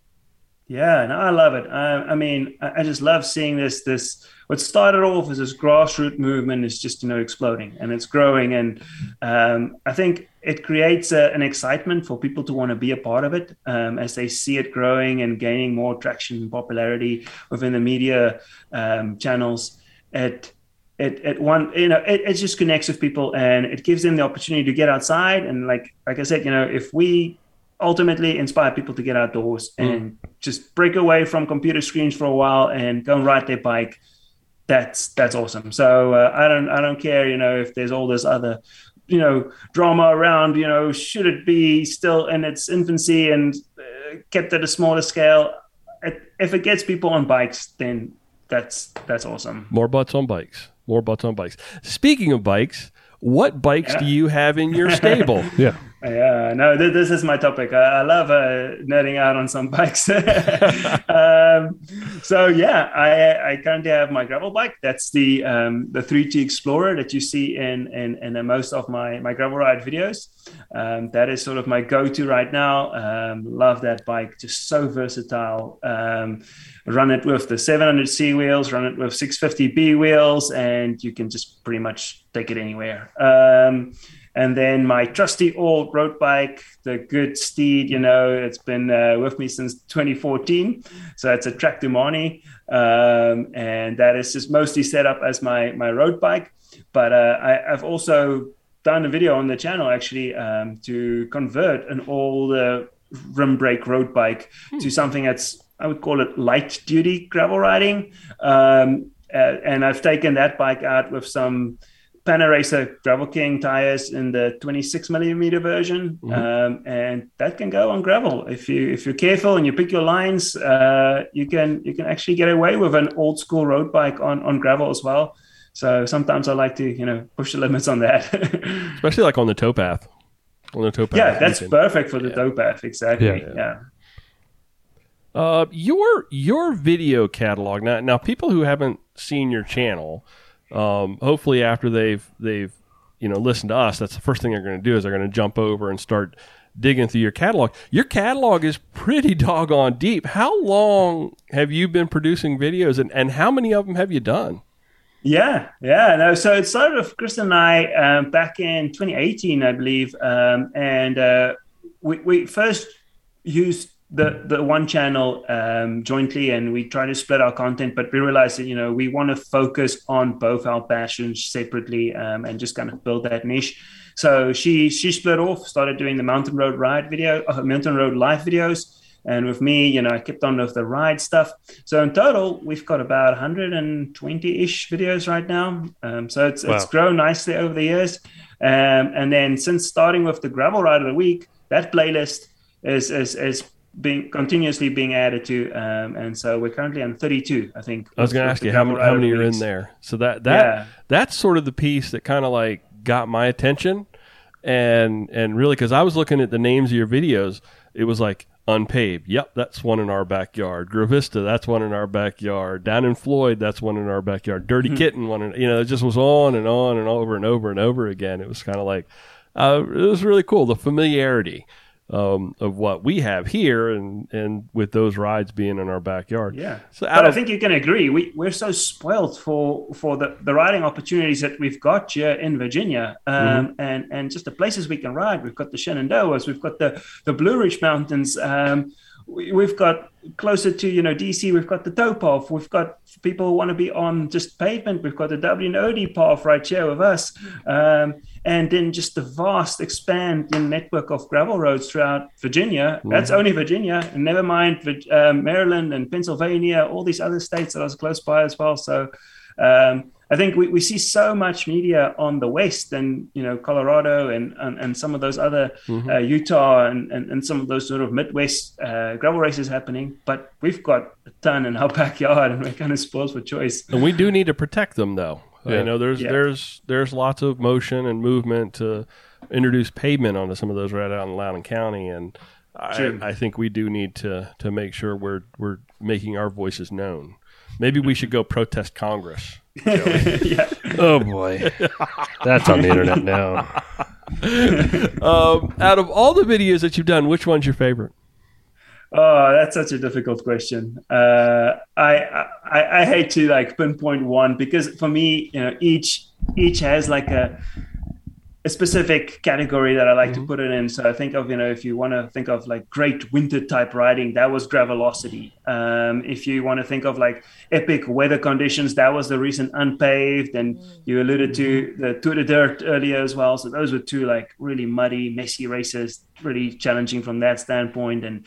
Yeah, no, I love it. I mean, I just love seeing this. What started off as this grassroots movement is just, exploding, and it's growing. And I think it creates an excitement for people to want to be a part of it as they see it growing and gaining more traction and popularity within the media channels. It just connects with people, and it gives them the opportunity to get outside. And like I said, if we ultimately inspire people to get outdoors and just break away from computer screens for a while and go and ride their bike, that's awesome. So I don't care, if there's all this other, drama around, should it be still in its infancy and kept at a smaller scale? If it gets people on bikes, then that's awesome. More butts on bikes. Speaking of bikes, what bikes do you have in your stable? No, this is my topic. I love nerding out on some bikes. I currently have my gravel bike. That's the 3T Explorer that you see in most of my gravel ride videos. That is sort of my go-to right now. Love that bike. Just so versatile. Run it with the 700C wheels, run it with 650B wheels, and you can just pretty much take it anywhere. And then my trusty old road bike, the Good Steed, it's been with me since 2014. So it's a Track Dumani. And that is just mostly set up as my road bike. But I've also done a video on the channel, actually, to convert an old rim brake road bike to something that's, I would call it, light duty gravel riding. And I've taken that bike out with some Panaracer Gravel King tires in the 26 millimeter version, and that can go on gravel if you're careful and you pick your lines. You can actually get away with an old school road bike on gravel as well. So sometimes I like to push the limits on that, especially like on the towpath. Yeah, that's perfect for the towpath. Exactly. Yeah. Your video catalog now. People who haven't seen your channel, hopefully after they've listened to us, that's the first thing they're going to do, is they're going to jump over and start digging through your catalog. Your catalog is pretty doggone deep. How long have you been producing videos, and how many of them have you done? So it started with Kristen and I back in 2018, I believe, and we first used the one channel jointly, and we try to split our content, but we realized that, you know, we want to focus on both our passions separately, and just kind of build that niche. So she split off, started doing the Mountain Road Ride video, Mountain Road Live videos. And with me, you know, I kept on with the ride stuff. So in total, we've got about 120-ish videos right now. So it's grown nicely over the years. And then since starting with the Gravel Ride of the Week, that playlist is being continuously being added to. And so we're currently on 32, I think. I was going to ask you how many are in there. So that's sort of the piece that kind of like got my attention. And really, because I was looking at the names of your videos, it was like, Unpaved. Yep, that's one in our backyard. Gravista, that's one in our backyard. Down in Floyd, that's one in our backyard. Dirty Kitten, one in, you know, it just was on and on and over and over and over again. It was kind of like, it was really cool, the familiarity of what we have here and with those rides being in our backyard. Yeah. So I think you can agree, we're so spoiled for the riding opportunities that we've got here in Virginia, and just the places we can ride. We've got the Shenandoahs, we've got the Blue Ridge Mountains, we've got closer to, you know, DC, we've got the towpath, we've got people who want to be on just pavement, we've got the W&OD path right here with us, and then just the vast expanding network of gravel roads throughout Virginia. That's only Virginia, and never mind Maryland and Pennsylvania, all these other states that are close by as well. So I think we see so much media on the West and, you know, Colorado and some of those other Utah and some of those sort of Midwest gravel races happening. But we've got a ton in our backyard, and we're kind of spoiled for choice. And we do need to protect them, though. Yeah. You know, there's lots of motion and movement to introduce pavement onto some of those right out in Loudoun County, and I think we do need to make sure we're making our voices known. Maybe we should go protest Congress. Yeah. Oh boy, that's on the internet now. Out of all the videos that you've done, which one's your favorite? Oh, that's such a difficult question. I hate to like pinpoint one, because for me, you know, each has like a specific category that I like to put it in. So I think of, you know, if you want to think of like great winter type riding, that was Gravelocity. If you want to think of like epic weather conditions, that was the recent Unpaved. And you alluded to the Tour de Dirt earlier as well. So those were two like really muddy, messy races, really challenging from that standpoint, and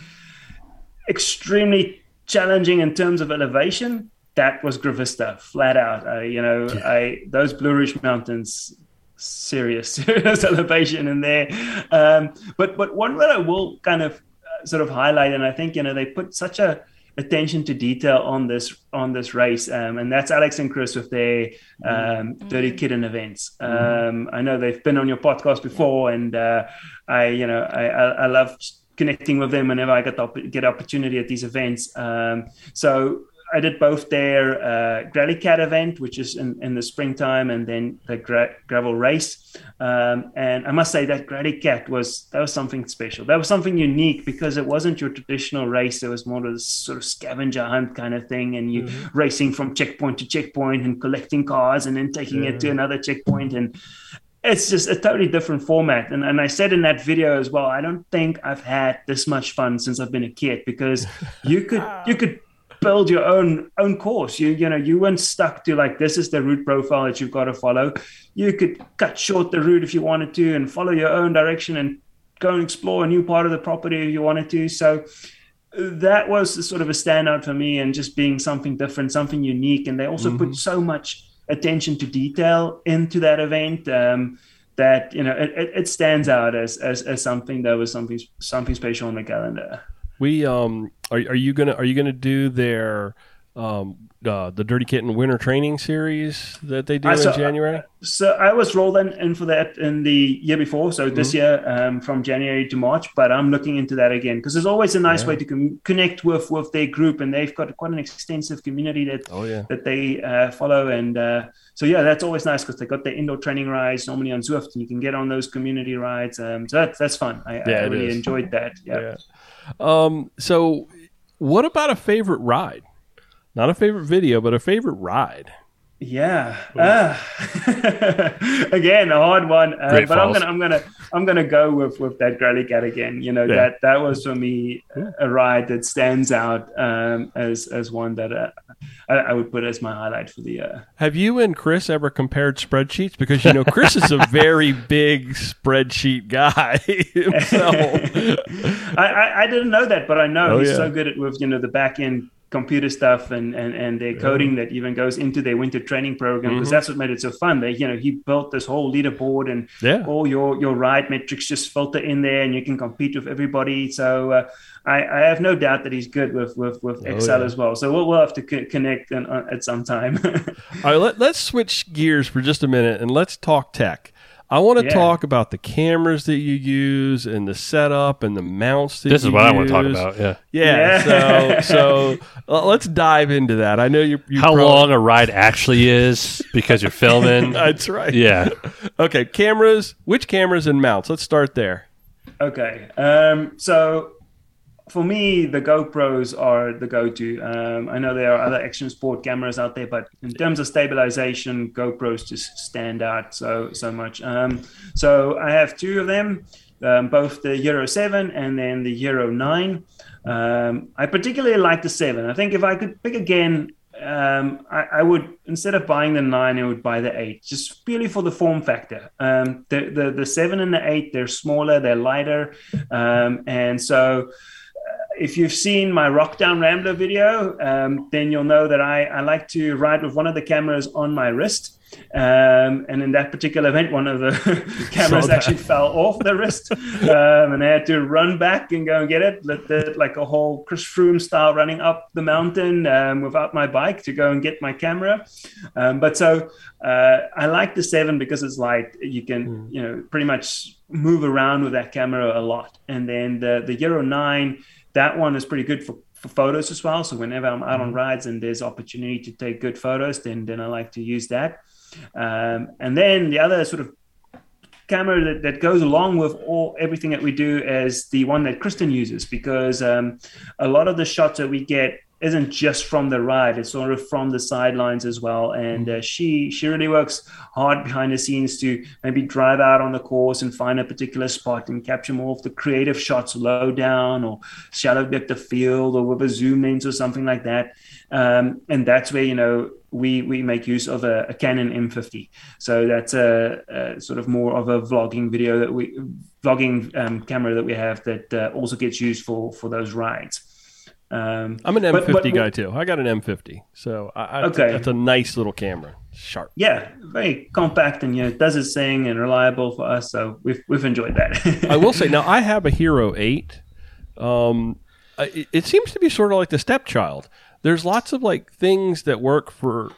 extremely challenging in terms of elevation. That was Gravista, flat out. Those Blue Ridge Mountains, serious elevation in there, but one that I will kind of sort of highlight, and I think, you know, they put such a attention to detail on this race, and that's Alex and Chris with their Dirty Kitten events. I know they've been on your podcast before, and I love connecting with them whenever I get opportunity at these events. So I did both their Grally Cat event, which is in the springtime, and then the gravel race. And I must say that Grally Cat was something special. That was something unique, because it wasn't your traditional race. It was more of this sort of scavenger hunt kind of thing, and you racing from checkpoint to checkpoint and collecting cars and then taking it to another checkpoint. And it's just a totally different format. And I said in that video as well, I don't think I've had this much fun since I've been a kid, because you could build your own course. You weren't stuck to like, this is the route profile that you've got to follow. You could cut short the route if you wanted to and follow your own direction and go and explore a new part of the property if you wanted to. So that was sort of a standout for me, and just being something different, something unique. And they also put so much attention to detail into that event, that, you know, it stands out as something that was something special on the calendar. We are you gonna do their the Dirty Kitten winter training series that they do in January? So I was rolled in for that in the year before, so this year from January to March. But I'm looking into that again, because there's always a nice way to connect with their group, and they've got quite an extensive community that they follow. And so that's always nice, because they got the indoor training rides normally on Zwift, and you can get on those community rides. So that's fun. I really enjoyed that. Yeah. So what about a favorite ride? Not a favorite video, but a favorite ride. Yeah. Again, a hard one. But falls. I'm gonna go with that Grally Cat again. You know, that was for me a ride that stands out as one that I would put as my highlight for the year. Have you and Chris ever compared spreadsheets? Because, you know, Chris is a very big spreadsheet guy himself. I didn't know that, but I know he's so good at the back end computer stuff and their coding that even goes into their winter training program, because that's what made it so fun. They, he built this whole leaderboard and all your ride metrics just filter in there, and you can compete with everybody. So I have no doubt that he's good with Excel as well. So we'll have to connect at some time. All right, let's switch gears for just a minute and let's talk tech. I want to talk about the cameras that you use and the setup and the mounts that you use. This is what I want to talk about, yeah. So let's dive into that. I know you how long a ride actually is because you're filming. That's right. Yeah. Okay, cameras. Which cameras and mounts? Let's start there. Okay. So for me, the GoPros are the go-to. I know there are other action sport cameras out there, but in terms of stabilization, GoPros just stand out so much. So I have two of them, both the Hero 7 and then the Hero 9. I particularly like the 7. I think if I could pick again, I would, instead of buying the 9, I would buy the 8, just purely for the form factor. The 7 and the 8, they're smaller, they're lighter, and so... If you've seen my Rockdown Rambler video, then you'll know that I like to ride with one of the cameras on my wrist. And in that particular event, one of the cameras actually fell off the wrist, and I had to run back and go and get it. Like a whole Chris Froome style, running up the mountain without my bike to go and get my camera. But I like the 7 because it's light. You can, pretty much move around with that camera a lot. And then the Hero 9, that one is pretty good for photos as well. So whenever I'm out on rides and there's opportunity to take good photos, then I like to use that. And then the other sort of camera that goes along with everything that we do is the one that Kristen uses, because a lot of the shots that we get isn't just from the ride, it's sort of from the sidelines as well. And she really works hard behind the scenes to maybe drive out on the course and find a particular spot and capture more of the creative shots low down or shallow depth of field or with a zoom lens or something like that. And that's where, we make use of a Canon M50. So that's a sort of more of a vlogging camera that we have that also gets used for those rides. I'm an M50 guy too. I got an M50, so that's a nice little camera, sharp. Yeah, very compact and does its thing and reliable for us. So we've enjoyed that. I will say now I have a Hero 8. It seems to be sort of like the stepchild. There's lots of like things that work for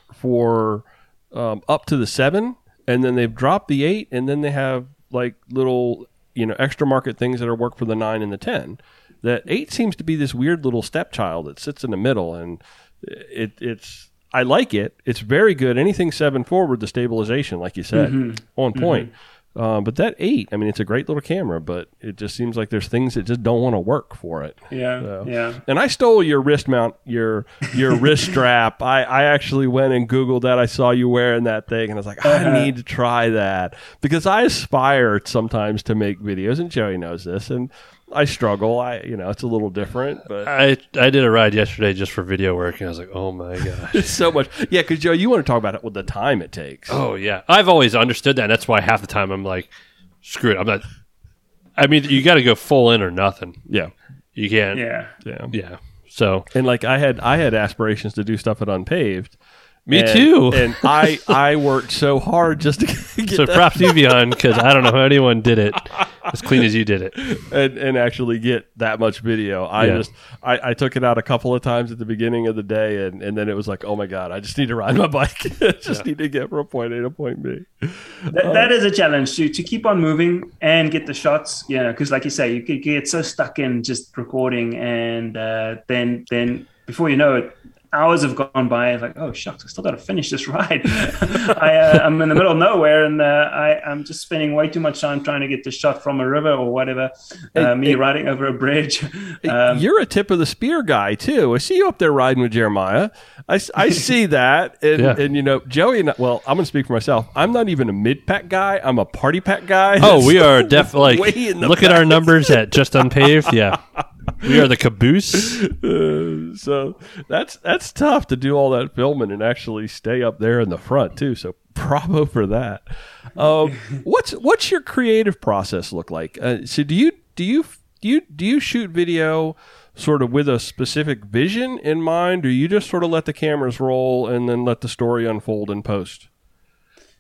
up to the 7, and then they've dropped the 8, and then they have like little extra market things that are work for the 9 and the 10. That 8 seems to be this weird little stepchild that sits in the middle, and it's I like it. It's very good. Anything 7 forward, the stabilization, like you said, on point. But that 8, I mean, it's a great little camera, but it just seems like there's things that just don't want to work for it. Yeah, yeah. And I stole your wrist mount, your wrist strap. I actually went and Googled that. I saw you wearing that thing, and I was like, I need to try that. Because I aspire sometimes to make videos, and Joey knows this, and I struggle. It's a little different, but I did a ride yesterday just for video work, and I was like, oh my gosh, it's so much. Yeah, because Joe, you want to talk about it with the time it takes. Oh yeah, I've always understood that. And that's why half the time I'm like, screw it, I'm not. I mean, you got to go full in or nothing. Yeah, you can't. Yeah. So and like I had aspirations to do stuff at Unpaved. Me too. And I worked so hard just to get so that. Props to you, Wiehan, because I don't know how anyone did it as clean as you did it. And actually get that much video. I took it out a couple of times at the beginning of the day, and then it was like, oh my God, I just need to ride my bike. I just need to get from point A to point B. That is a challenge to keep on moving and get the shots, because like you say, you could get so stuck in just recording, and then before you know it, hours have gone by. It's like, oh shucks, I still got to finish this ride. I'm in the middle of nowhere, and I'm just spending way too much time trying to get the shot from a river or whatever. Riding over a bridge. You're a tip of the spear guy too. I see you up there riding with Jeremiah. I see that, and, yeah. And you know, Joey and I, well, I'm gonna speak for myself. I'm not even a mid pack guy. I'm a party pack guy. Oh, we are definitely like, look at our numbers at Just Unpaved. Yeah. We are the caboose. So that's tough to do all that filming and actually stay up there in the front too. So bravo for that. What's your creative process look like? So do you shoot video sort of with a specific vision in mind, or you just sort of let the cameras roll and then let the story unfold in post?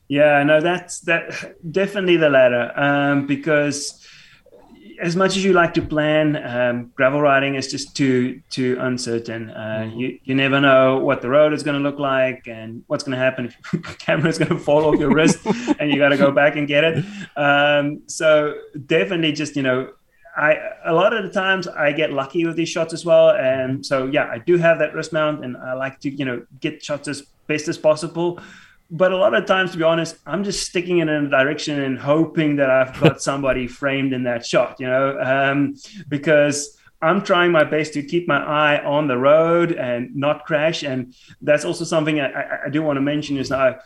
Yeah, no, that's definitely the latter, because as much as you like to plan, gravel riding is just too uncertain. You never know what the road is going to look like and what's going to happen. If your camera is going to fall off your wrist and you got to go back and get it. So definitely just, you know, a lot of the times I get lucky with these shots as well. And so, yeah, I do have that wrist mount and I like to, you know, get shots as best as possible. But a lot of times, to be honest, I'm just sticking it in a direction and hoping that I've got somebody framed in that shot, you know, because I'm trying my best to keep my eye on the road and not crash. And that's also something I do want to mention is that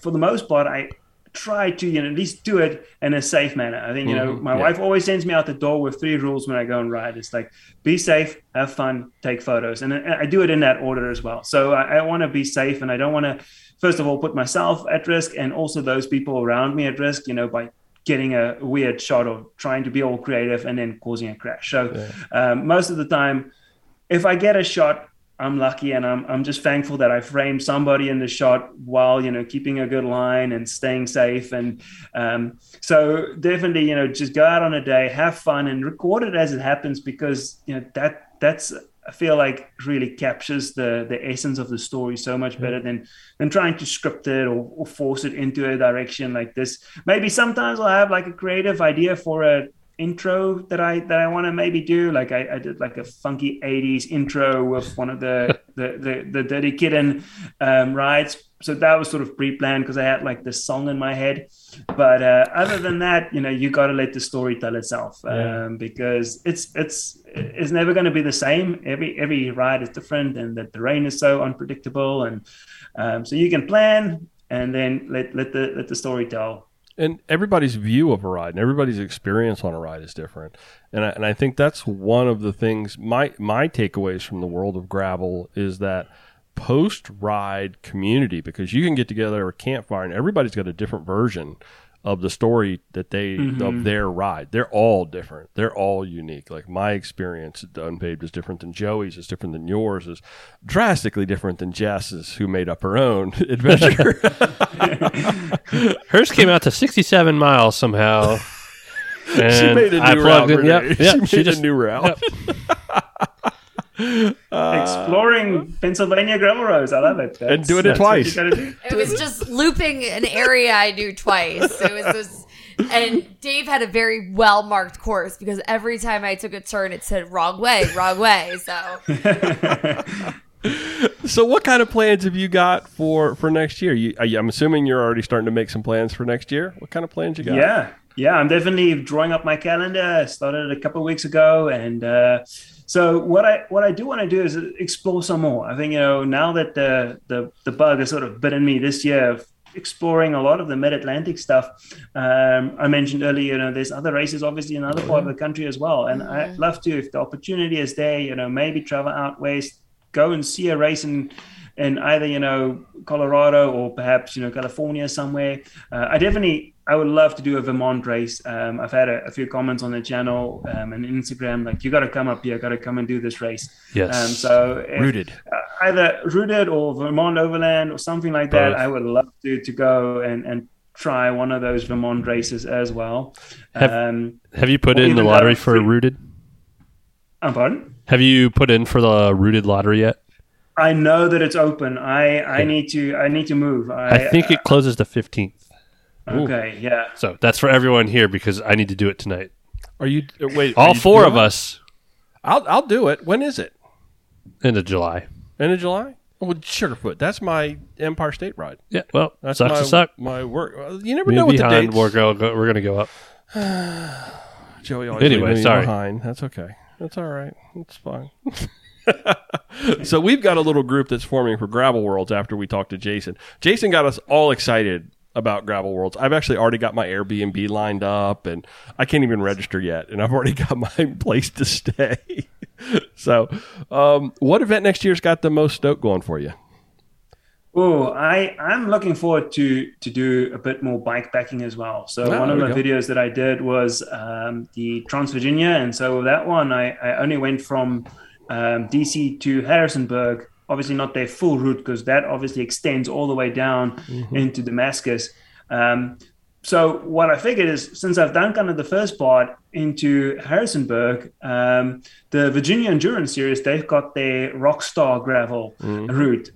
for the most part, I try to, you know, at least do it in a safe manner. I think, you know, my wife always sends me out the door with 3 rules when I go and ride. It's like, be safe, have fun, take photos. And I do it in that order as well. So I want to be safe, and I don't want to, first of all, put myself at risk and also those people around me at risk, you know, by getting a weird shot or trying to be all creative and then causing a crash. So most of the time, if I get a shot, I'm lucky, and I'm just thankful that I framed somebody in the shot while, you know, keeping a good line and staying safe. And so definitely, you know, just go out on a day, have fun, and record it as it happens, because, you know, that's I feel like really captures the essence of the story so much better than trying to script it or force it into a direction like this. Maybe sometimes I'll have like a creative idea for a intro that I want to maybe do. Like I did like a funky 80s intro with one of the Dirty Kitten rides. So that was sort of pre-planned because I had like this song in my head. But other than that, you know, you got to let the story tell itself, because it's never going to be the same. Every ride is different, and the terrain is so unpredictable. And so you can plan and then let the story tell. And everybody's view of a ride and everybody's experience on a ride is different. And I think that's one of the things, my takeaways from the world of gravel is that post-ride community, because you can get together a campfire and everybody's got a different version of the story that they of their ride. They're all different. They're all unique. Like my experience at the Unpaved is different than Joey's, is different than yours, is drastically different than Jess's, who made up her own adventure. Hers came out to 67 miles somehow. And she made a new route. She made a new route. Exploring Pennsylvania gravel roads. I love it. That's, and doing it twice. Do. It was just looping an area I knew twice. It was this, and Dave had a very well marked course because every time I took a turn, it said wrong way. So. So what kind of plans have you got for next year? I'm assuming you're already starting to make some plans for next year. What kind of plans you got? Yeah, I'm definitely drawing up my calendar. I started a couple of weeks ago, and so what I do want to do is explore some more. I think, you know, now that the bug has sort of bitten me this year of exploring a lot of the Mid-Atlantic stuff. I mentioned earlier, you know, there's other races obviously in other part of the country as well, and I'd love to, if the opportunity is there, you know, maybe travel out west, go and see a race in either, you know, Colorado or perhaps, you know, California somewhere. I would love to do a Vermont race. I've had a few comments on the channel and Instagram, like, you got to come up here, got to come and do this race. Yes. So Rooted. Either Rooted or Vermont Overland or something like that. I would love to go and try one of those Vermont races as well. Have you put in the lottery for Rooted? Pardon? Have you put in for the Rooted lottery yet? I know that it's open. I need to move. I think it closes the 15th. Ooh. Okay, yeah. So that's for everyone here because I need to do it tonight. Are you wait? All four of us. I'll do it. When is it? End of July. Well, Sugarfoot. That's my Empire State ride. Yeah. Well, that's sucks my, to suck. My work. You never know what the dates. We're gonna go up. Joey always leaves me behind. That's okay. That's all right. That's fine. So we've got a little group that's forming for Gravel Worlds after we talked to Jason. Jason got us all excited about Gravel Worlds. I've actually already got my Airbnb lined up, and I can't even register yet, and I've already got my place to stay. So what event next year's got the most stoke going for you? Oh, I'm looking forward to do a bit more bikepacking as well. So one of my videos that I did was the Trans Virginia, and so that one I only went from DC to Harrisonburg, obviously not their full route because that obviously extends all the way down into Damascus. So what I figured is, since I've done kind of the first part into Harrisonburg, the Virginia Endurance Series, they've got their Rockstar Gravel route.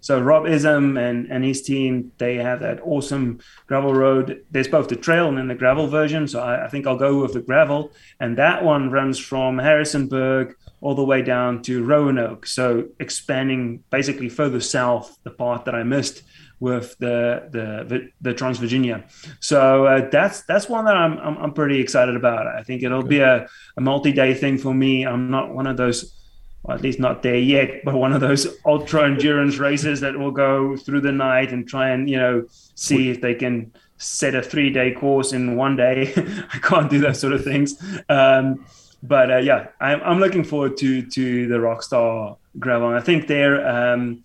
So Rob Isham and his team, they have that awesome gravel road. There's both the trail and then the gravel version. So I think I'll go with the gravel. And that one runs from Harrisonburg all the way down to Roanoke. So expanding basically further south, the part that I missed with the Trans Virginia. So that's one that I'm pretty excited about. I think it'll be a multi-day thing for me. I'm not one of those, well, at least not there yet, but one of those ultra endurance races that will go through the night and try and, you know, see if they can set a 3-day course in one day. I can't do those sort of things. I'm looking forward to the Rockstar Gravel. And I think their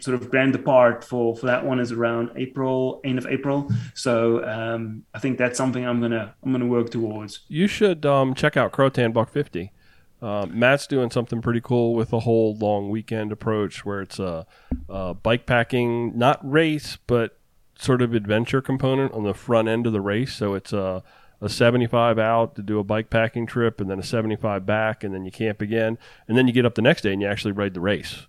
sort of grand depart for that one is around end of April. So I think that's something I'm gonna work towards. You should check out Croatan Buck 50. Matt's doing something pretty cool with a whole long weekend approach where it's a bike packing, not race, but sort of adventure component on the front end of the race. So it's a 75 out to do a bike packing trip, and then a 75 back, and then you camp again, and then you get up the next day and you actually ride the race.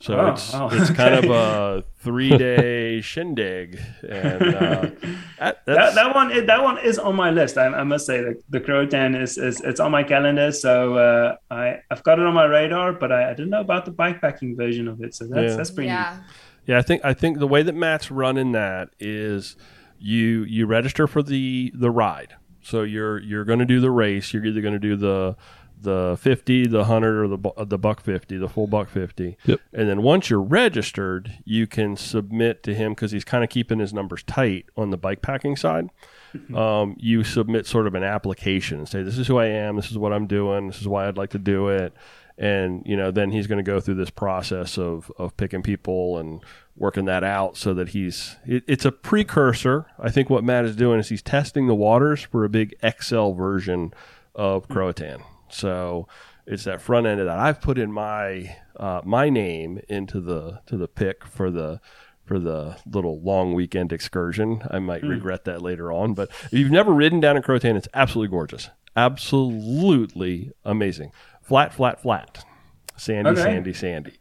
So it's kind of a 3-day shindig, and that one is on my list. I must say the Croatan is it's on my calendar, so I've got it on my radar, but I didn't know about the bikepacking version of it. So that's pretty neat. Yeah, I think the way that Matt's running that is you register for the ride. So you're going to do the race. You're either going to do the 50, the 100, or the buck 50, the full buck 50. Yep. And then once you're registered, you can submit to him, because he's kind of keeping his numbers tight on the bikepacking side. You submit sort of an application and say, this is who I am, this is what I'm doing, this is why I'd like to do it. And, you know, then he's going to go through this process of picking people and working that out, so that it's a precursor. I think what Matt is doing is he's testing the waters for a big XL version of Croatan. So it's that front end of that. I've put in my name into the pick for the little long weekend excursion. I might regret that later on, but if you've never ridden down in Croatan, it's absolutely gorgeous, absolutely amazing. Flat, flat, flat, sandy, okay. Sandy, sandy.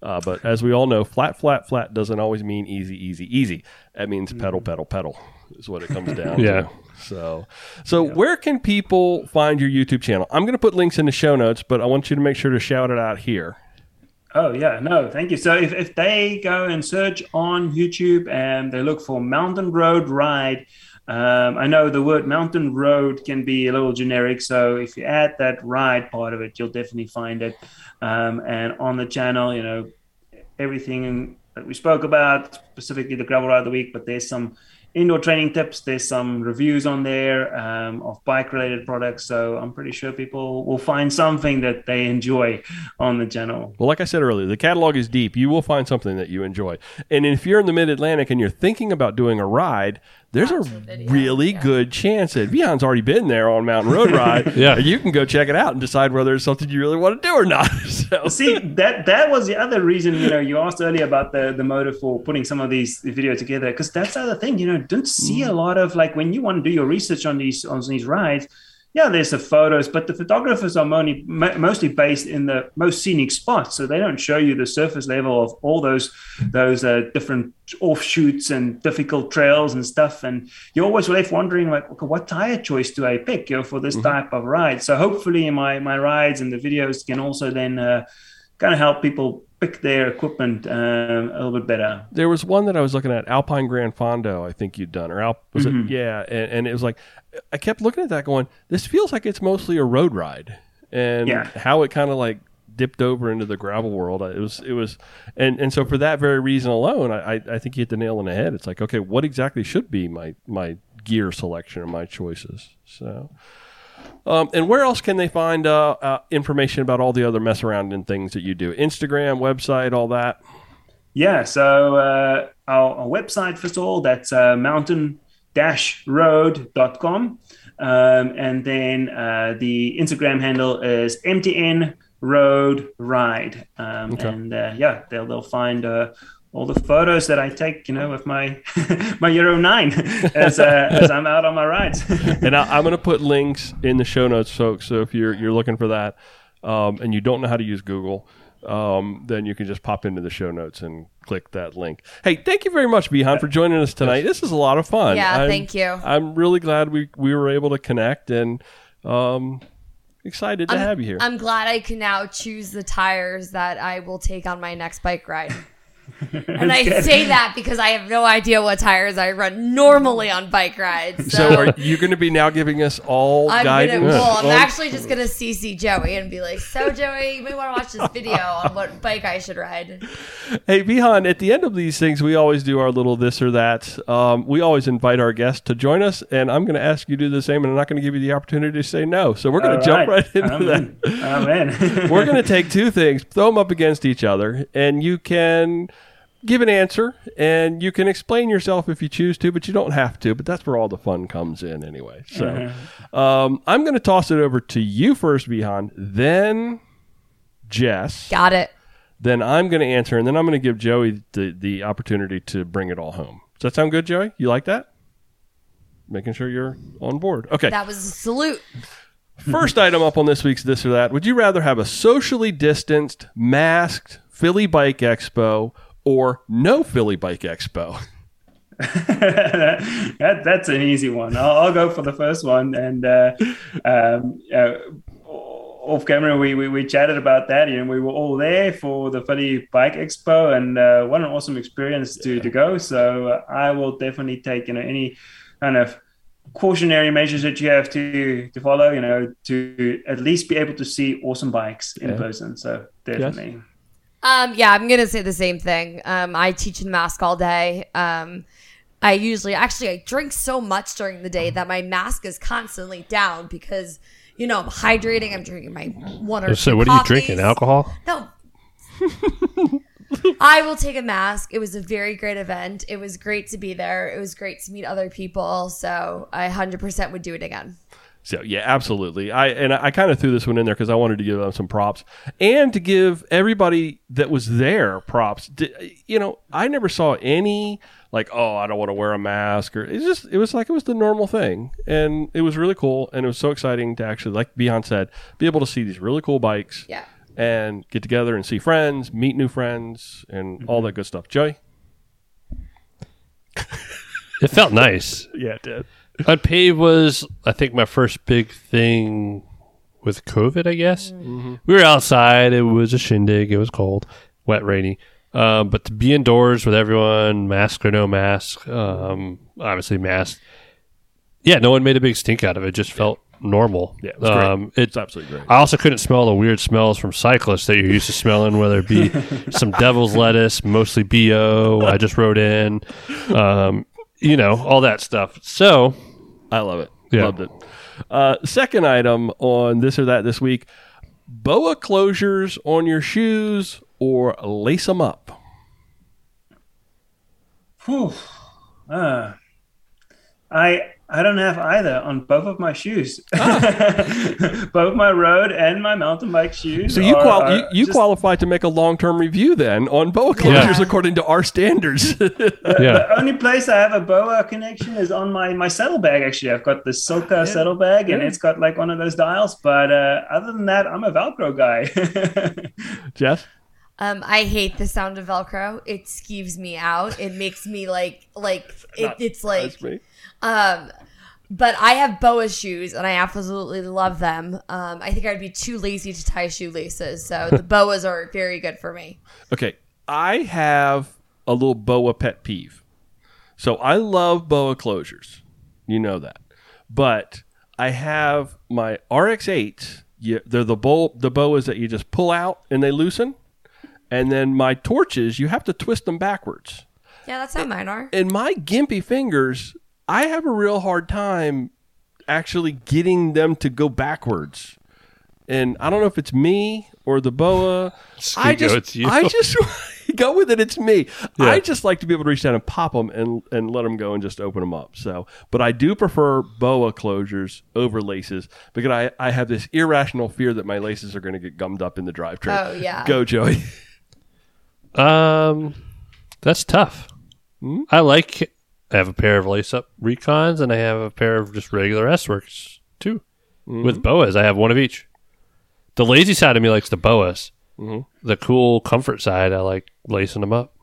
But as we all know, flat, flat, flat doesn't always mean easy, easy, easy. That means pedal, pedal, pedal is what it comes down to. So where can people find your YouTube channel? I'm going to put links in the show notes, but I want you to make sure to shout it out here. Oh, yeah. No, thank you. So if they go and search on YouTube and they look for Mountain Road Ride, I know the word mountain road can be a little generic, so if you add that ride part of it, you'll definitely find it. And on the channel, you know, everything that we spoke about, specifically the Gravel Ride of the Week, but there's some indoor training tips, there's some reviews on there of bike-related products, so I'm pretty sure people will find something that they enjoy on the channel. Well, like I said earlier, the catalog is deep. You will find something that you enjoy. And if you're in the Mid-Atlantic and you're thinking about doing a ride, there's a really good chance that Wiehan's already been there on Mountain Road Ride. You can go check it out and decide whether it's something you really want to do or not. So. See, that was the other reason, you know, you asked earlier about the motive for putting some of these videos together, because that's the other thing, you know, don't see a lot of, like, when you want to do your research on these rides, there's the photos, but the photographers are mostly based in the most scenic spots, so they don't show you the surface level of all those different offshoots and difficult trails and stuff. And you're always left wondering, like, okay, what tire choice do I pick for this type of ride? So hopefully my rides and the videos can also then kind of help people pick their equipment a little bit better. There was one that I was looking at, Alpine Gran Fondo, I think you'd done, or was it? Yeah, and it was like, I kept looking at that going, this feels like it's mostly a road ride, and how it kind of like dipped over into the gravel world. It was, and so for that very reason alone, I think you hit the nail on the head. It's like, okay, what exactly should be my gear selection or my choices? So. And where else can they find information about all the other mess around and things that you do? Instagram, website, all that? Yeah, so our website, first of all, that's mountain-road.com. And then the Instagram handle is MTN Road Ride. Okay. And they'll find all the photos that I take, with my Hero 9 as I'm out on my rides. And I'm going to put links in the show notes, folks. So if you're looking for that and you don't know how to use Google, then you can just pop into the show notes and click that link. Hey, thank you very much, Wiehan, for joining us tonight. This is a lot of fun. Yeah, thank you. I'm really glad we were able to connect and excited to have you here. I'm glad I can now choose the tires that I will take on my next bike ride. And I say that because I have no idea what tires I run normally on bike rides. So are you going to be now giving us all guidance? I'm actually just going to CC Joey and be like, so Joey, you may want to watch this video on what bike I should ride. Hey, Wiehan, at the end of these things, we always do our little this or that. We always invite our guests to join us, and I'm going to ask you to do the same, and I'm not going to give you the opportunity to say no. So we're going to jump right into that. Amen. We're going to take two things, throw them up against each other, and you can give an answer, and you can explain yourself if you choose to, but you don't have to. But that's where all the fun comes in anyway. So I'm going to toss it over to you first, Wiehan, then Jess. Got it. Then I'm going to answer, and then I'm going to give Joey the opportunity to bring it all home. Does that sound good, Joey? You like that? Making sure you're on board. Okay. That was a salute. First item up on this week's This or That. Would you rather have a socially distanced, masked Philly Bike Expo or no Philly Bike Expo? That's an easy one. I'll go for the first one. And off camera, we chatted about that, and we were all there for the Philly Bike Expo, and what an awesome experience to go. So I will definitely take any kind of cautionary measures that you have to follow, to at least be able to see awesome bikes in person. So definitely. Yes. I'm going to say the same thing. I teach in the mask all day. I drink so much during the day that my mask is constantly down because, I'm hydrating. I'm drinking my one or two So what coffees. Are you drinking, alcohol? No. I will take a mask. It was a very great event. It was great to be there. It was great to meet other people. So I 100% would do it again. So, yeah, absolutely. I kind of threw this one in there because I wanted to give them some props and to give everybody that was there props. I never saw any like, oh, I don't want to wear a mask. Or it was the normal thing. And it was really cool. And it was so exciting to actually, like Wiehan said, be able to see these really cool bikes and get together and see friends, meet new friends, and all that good stuff. Joey? It felt nice. Yeah, it did. Unpaid was, I think, my first big thing with COVID, I guess. Mm-hmm. We were outside. It was a shindig. It was cold, wet, rainy. But to be indoors with everyone, mask or no mask, obviously mask. Yeah, no one made a big stink out of it. It just felt normal. Yeah, it was great. It's absolutely great. I also couldn't smell the weird smells from cyclists that you're used to smelling, whether it be some devil's lettuce, mostly BO, I just rode in, all that stuff. So I love it. Yeah. Loved it. Second item on This or That this week, boa closures on your shoes or lace them up? Whew. I don't have either on both of my shoes. Both my road and my mountain bike shoes. So you qualify to make a long-term review then on boa closures according to our standards. The only place I have a boa connection is on my saddlebag, actually. I've got the Silka saddlebag, and it's got like one of those dials. But other than that, I'm a Velcro guy. Jeff? I hate the sound of Velcro. It skeeves me out. It makes me it's like... But I have Boa shoes, and I absolutely love them. I think I'd be too lazy to tie shoelaces, so the Boas are very good for me. Okay, I have a little Boa pet peeve. So I love Boa closures. You know that. But I have my RX-8. They're the Boas that you just pull out, and they loosen. And then my torches, you have to twist them backwards. Yeah, that's how mine are. And my gimpy fingers... I have a real hard time actually getting them to go backwards. And I don't know if it's me or the Boa. I just go with it. It's me. Yeah. I just like to be able to reach down and pop them and let them go and just open them up. So, but I do prefer Boa closures over laces because I have this irrational fear that my laces are going to get gummed up in the drivetrain. Oh, yeah. Go, Joey. That's tough. Hmm? I have a pair of lace-up Recons, and I have a pair of just regular S-Works, too, with Boas. I have one of each. The lazy side of me likes the Boas. Mm-hmm. The cool comfort side, I like lacing them up.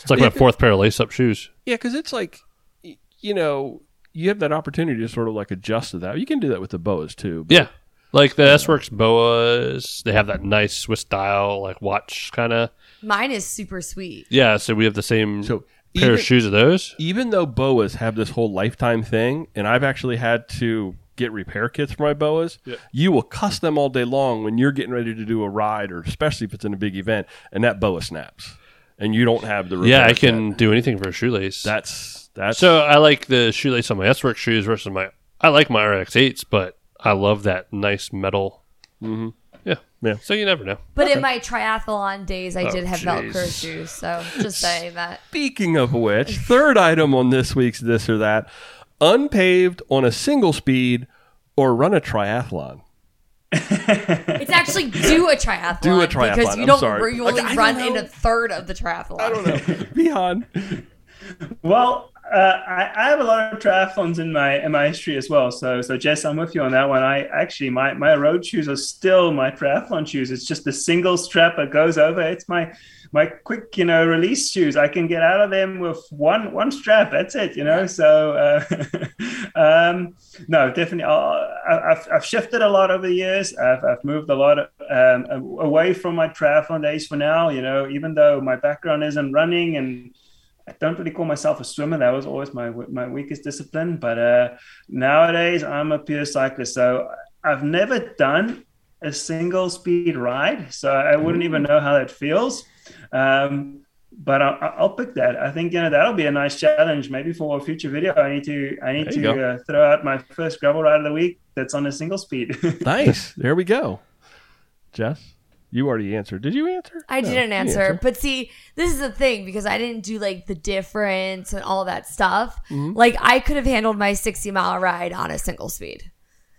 It's like my fourth pair of lace-up shoes. Yeah, because it's like, you know, you have that opportunity to sort of like adjust to that. You can do that with the Boas, too. Yeah. Like the S-Works Boas, they have that nice Swiss-style like watch kind of. Mine is super sweet. Yeah, so we have the same... pair of shoes of those? Even though Boas have this whole lifetime thing, and I've actually had to get repair kits for my Boas, you will cuss them all day long when you're getting ready to do a ride, or especially if it's in a big event, and that Boa snaps, and you don't have the repair kit. Yeah, I can do anything for a shoelace. That's so I like the shoelace on my S-Works shoes versus I like my RX-8s, but I love that nice metal. Mm-hmm. Yeah. So you never know. But in my triathlon days, I did have Velcro shoes. So just saying that. Speaking of which, third item on this week's This or That, unpaved on a single speed or run a triathlon. It's actually do a triathlon. Because you you only run in a third of the triathlon. I don't know. Wiehan. Well, I have a lot of triathlons in my history as well. So Jess, I'm with you on that one. I actually, my road shoes are still my triathlon shoes. It's just the single strap that goes over. It's my quick, release shoes. I can get out of them with one strap. That's it, So, no, definitely. I've shifted a lot over the years. I've moved a lot away from my triathlon days for now, even though my background isn't running, and I don't really call myself a swimmer. That was always my weakest discipline. But nowadays, I'm a pure cyclist. So I've never done a single speed ride. So I wouldn't even know how that feels. But I'll pick that. I think, that'll be a nice challenge. Maybe for a future video, I need to throw out my first gravel ride of the week that's on a single speed. Nice. There we go. Jess? You already answered. Did you answer? I didn't answer. But see, this is the thing, because I didn't do like the difference and all that stuff. Mm-hmm. Like I could have handled my 60-mile ride on a single speed.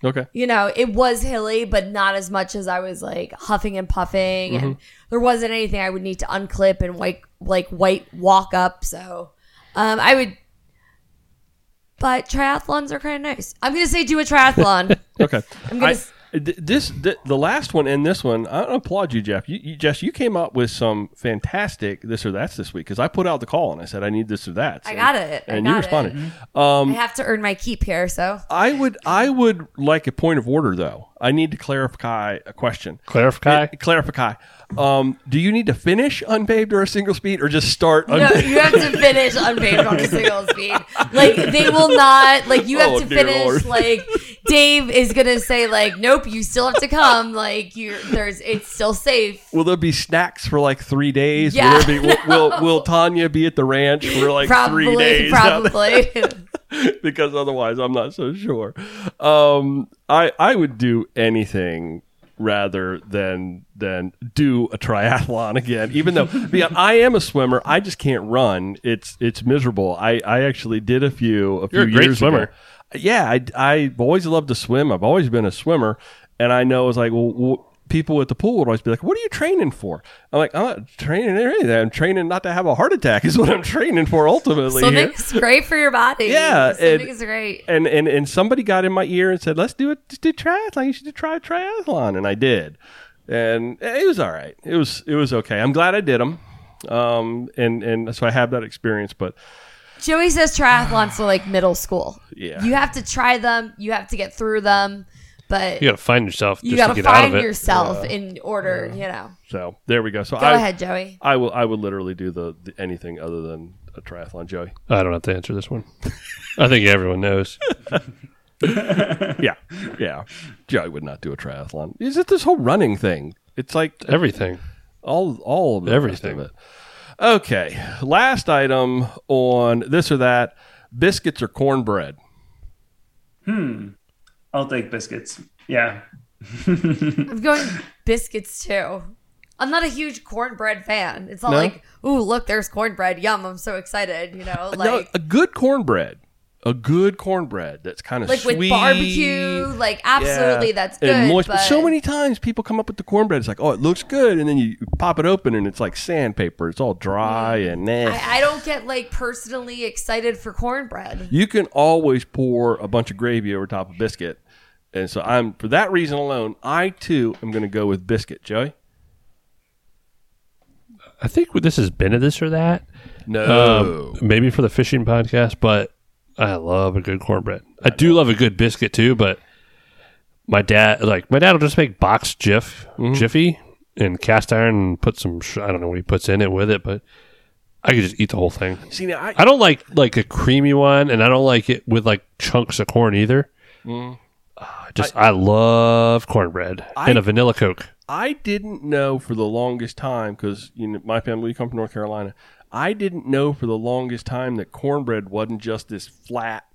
Okay. It was hilly, but not as much as I was like huffing and puffing. Mm-hmm. And there wasn't anything I would need to unclip and white walk up. So I would. But triathlons are kind of nice. I'm going to say do a triathlon. Okay. I'm going to the last one and this one, I applaud you, Jeff. You came up with some fantastic this or that's this week, because I put out the call and I said I need this or that. So, I got it, and you responded. I have to earn my keep here, so I would like a point of order though. I need to clarify a question. Clarify. Do you need to finish unpaved or a single speed, or just start unpaved? No, you have to finish unpaved on a single speed. Like, they will not, like, you have to finish, Lord. Like, Dave is going to say, like, nope, you still have to come. Like, it's still safe. Will there be snacks for, like, 3 days? Yeah. Will Tanya be at the ranch for, like, probably, 3 days? Probably. Because otherwise, I'm not so sure. I would do anything rather than do a triathlon again, even though I am a swimmer. I just can't run. It's miserable. I actually did a few years ago. You're a great swimmer. Yeah, I've always loved to swim. I've always been a swimmer. And I know it's like, well, people at the pool would always be like, what are you training for? I'm like, I'm not training anything. I'm training not to have a heart attack is what I'm training for ultimately. Swimming's great for your body. Yeah. Swimming is great. And somebody got in my ear and said, let's do it. Just do triathlon. You should try triathlon. And I did. And it was all right. It was okay. I'm glad I did them. And so I have that experience. But Joey says triathlons are like middle school. Yeah. You have to try them. You have to get through them. But you got to find yourself. You got to find yourself in order, you know. So there we go. So go ahead, Joey. I would literally do the anything other than a triathlon, Joey. I don't have to answer this one. I think everyone knows. Yeah. Joey would not do a triathlon. Is it this whole running thing? It's like everything. All of it. Everything. Okay. Last item on this or that, biscuits or cornbread. I'll take biscuits. Yeah. I'm going biscuits too. I'm not a huge cornbread fan. It's not like, ooh, look, there's cornbread. Yum, I'm so excited, you know. Like no, a good cornbread that's kind of like sweet. Like with barbecue, like absolutely that's good. And moist, but so many times people come up with the cornbread, it's like, oh, it looks good, and then you pop it open and it's like sandpaper. It's all dry and nasty. I don't get like personally excited for cornbread. You can always pour a bunch of gravy over top of biscuit. And so I'm, for that reason alone, I too am going to go with biscuit. Joey? I think this has been a this or that. No. Maybe for the fishing podcast, but I love a good cornbread. I do love a good biscuit too, but my dad will just make boxed Jiffy and cast iron and put some, I don't know what he puts in it with it, but I could just eat the whole thing. See, now I don't like a creamy one, and I don't like it with like chunks of corn either. I love cornbread and a vanilla Coke. I didn't know for the longest time, because you know, my family, we come from North Carolina. I didn't know for the longest time that cornbread wasn't just this flat,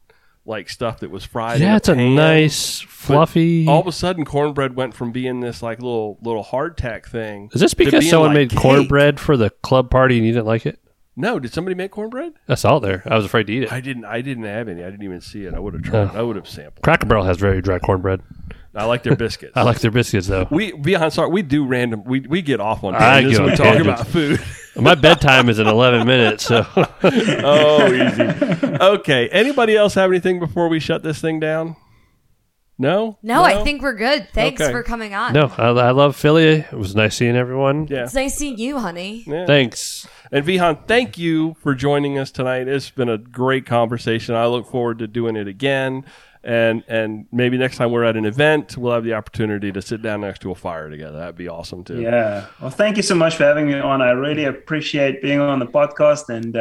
like stuff that was fried. Yeah, it's a nice, fluffy. But all of a sudden, cornbread went from being this like little hardtack thing. Is this because someone like made cake. Cornbread for the club party and you didn't like it? No, did somebody make cornbread? I saw it there. I was afraid to eat it. I didn't have any. I didn't even see it. I would have tried. I would have sampled. Cracker Barrel has very dry cornbread. I like their biscuits. I like their biscuits, though. We do random. We get off on this when we talk about food. My bedtime is in 11 minutes, so. Oh, easy. Okay. Anybody else have anything before we shut this thing down? No, I think we're good. Thanks for coming on. No, I love Philly. It was nice seeing everyone. Yeah. It's nice seeing you, honey. Yeah. Thanks. And Wiehan, thank you for joining us tonight. It's been a great conversation. I look forward to doing it again. And maybe next time we're at an event, we'll have the opportunity to sit down next to a fire together. That'd be awesome, too. Yeah. Well, thank you so much for having me on. I really appreciate being on the podcast. And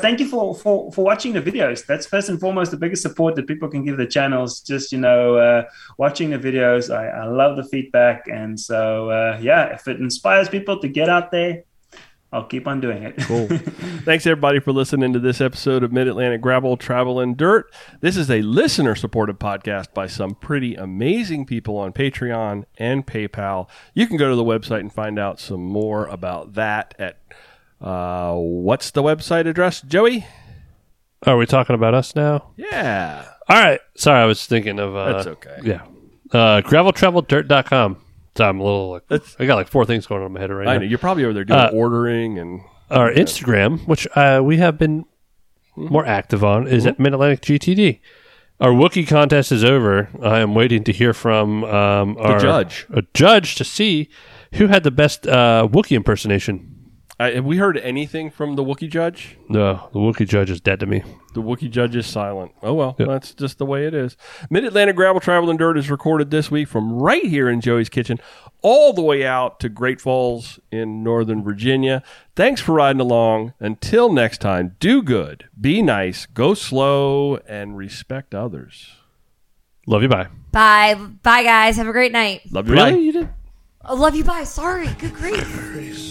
thank you for watching the videos. That's first and foremost the biggest support that people can give the channels. Just, watching the videos. I love the feedback. And so, if it inspires people to get out there, I'll keep on doing it. Cool. Thanks, everybody, for listening to this episode of Mid-Atlantic Gravel, Travel, and Dirt. This is a listener-supported podcast by some pretty amazing people on Patreon and PayPal. You can go to the website and find out some more about that at what's the website address, Joey? Are we talking about us now? Yeah. All right. Sorry, I was thinking of... That's okay. Yeah. graveltraveldirt.com. So I'm a little I got like four things going on in my head right now. I know. You're probably over there doing ordering and... Our Instagram, which we have been more active on, is at Mid-Atlantic GTD. Our Wookiee contest is over. I am waiting to hear from our... A judge to see who had the best Wookiee impersonation. Have we heard anything from the Wookiee judge? No, the Wookiee judge is dead to me. The Wookiee judge is silent. Oh, well, That's just the way it is. Mid-Atlantic Gravel, Travel, and Dirt is recorded this week from right here in Joey's kitchen all the way out to Great Falls in Northern Virginia. Thanks for riding along. Until next time, do good, be nice, go slow, and respect others. Love you, bye. Bye. Bye, guys. Have a great night. Love you, bye. Really? You did? I love you, bye. Sorry. Good grief.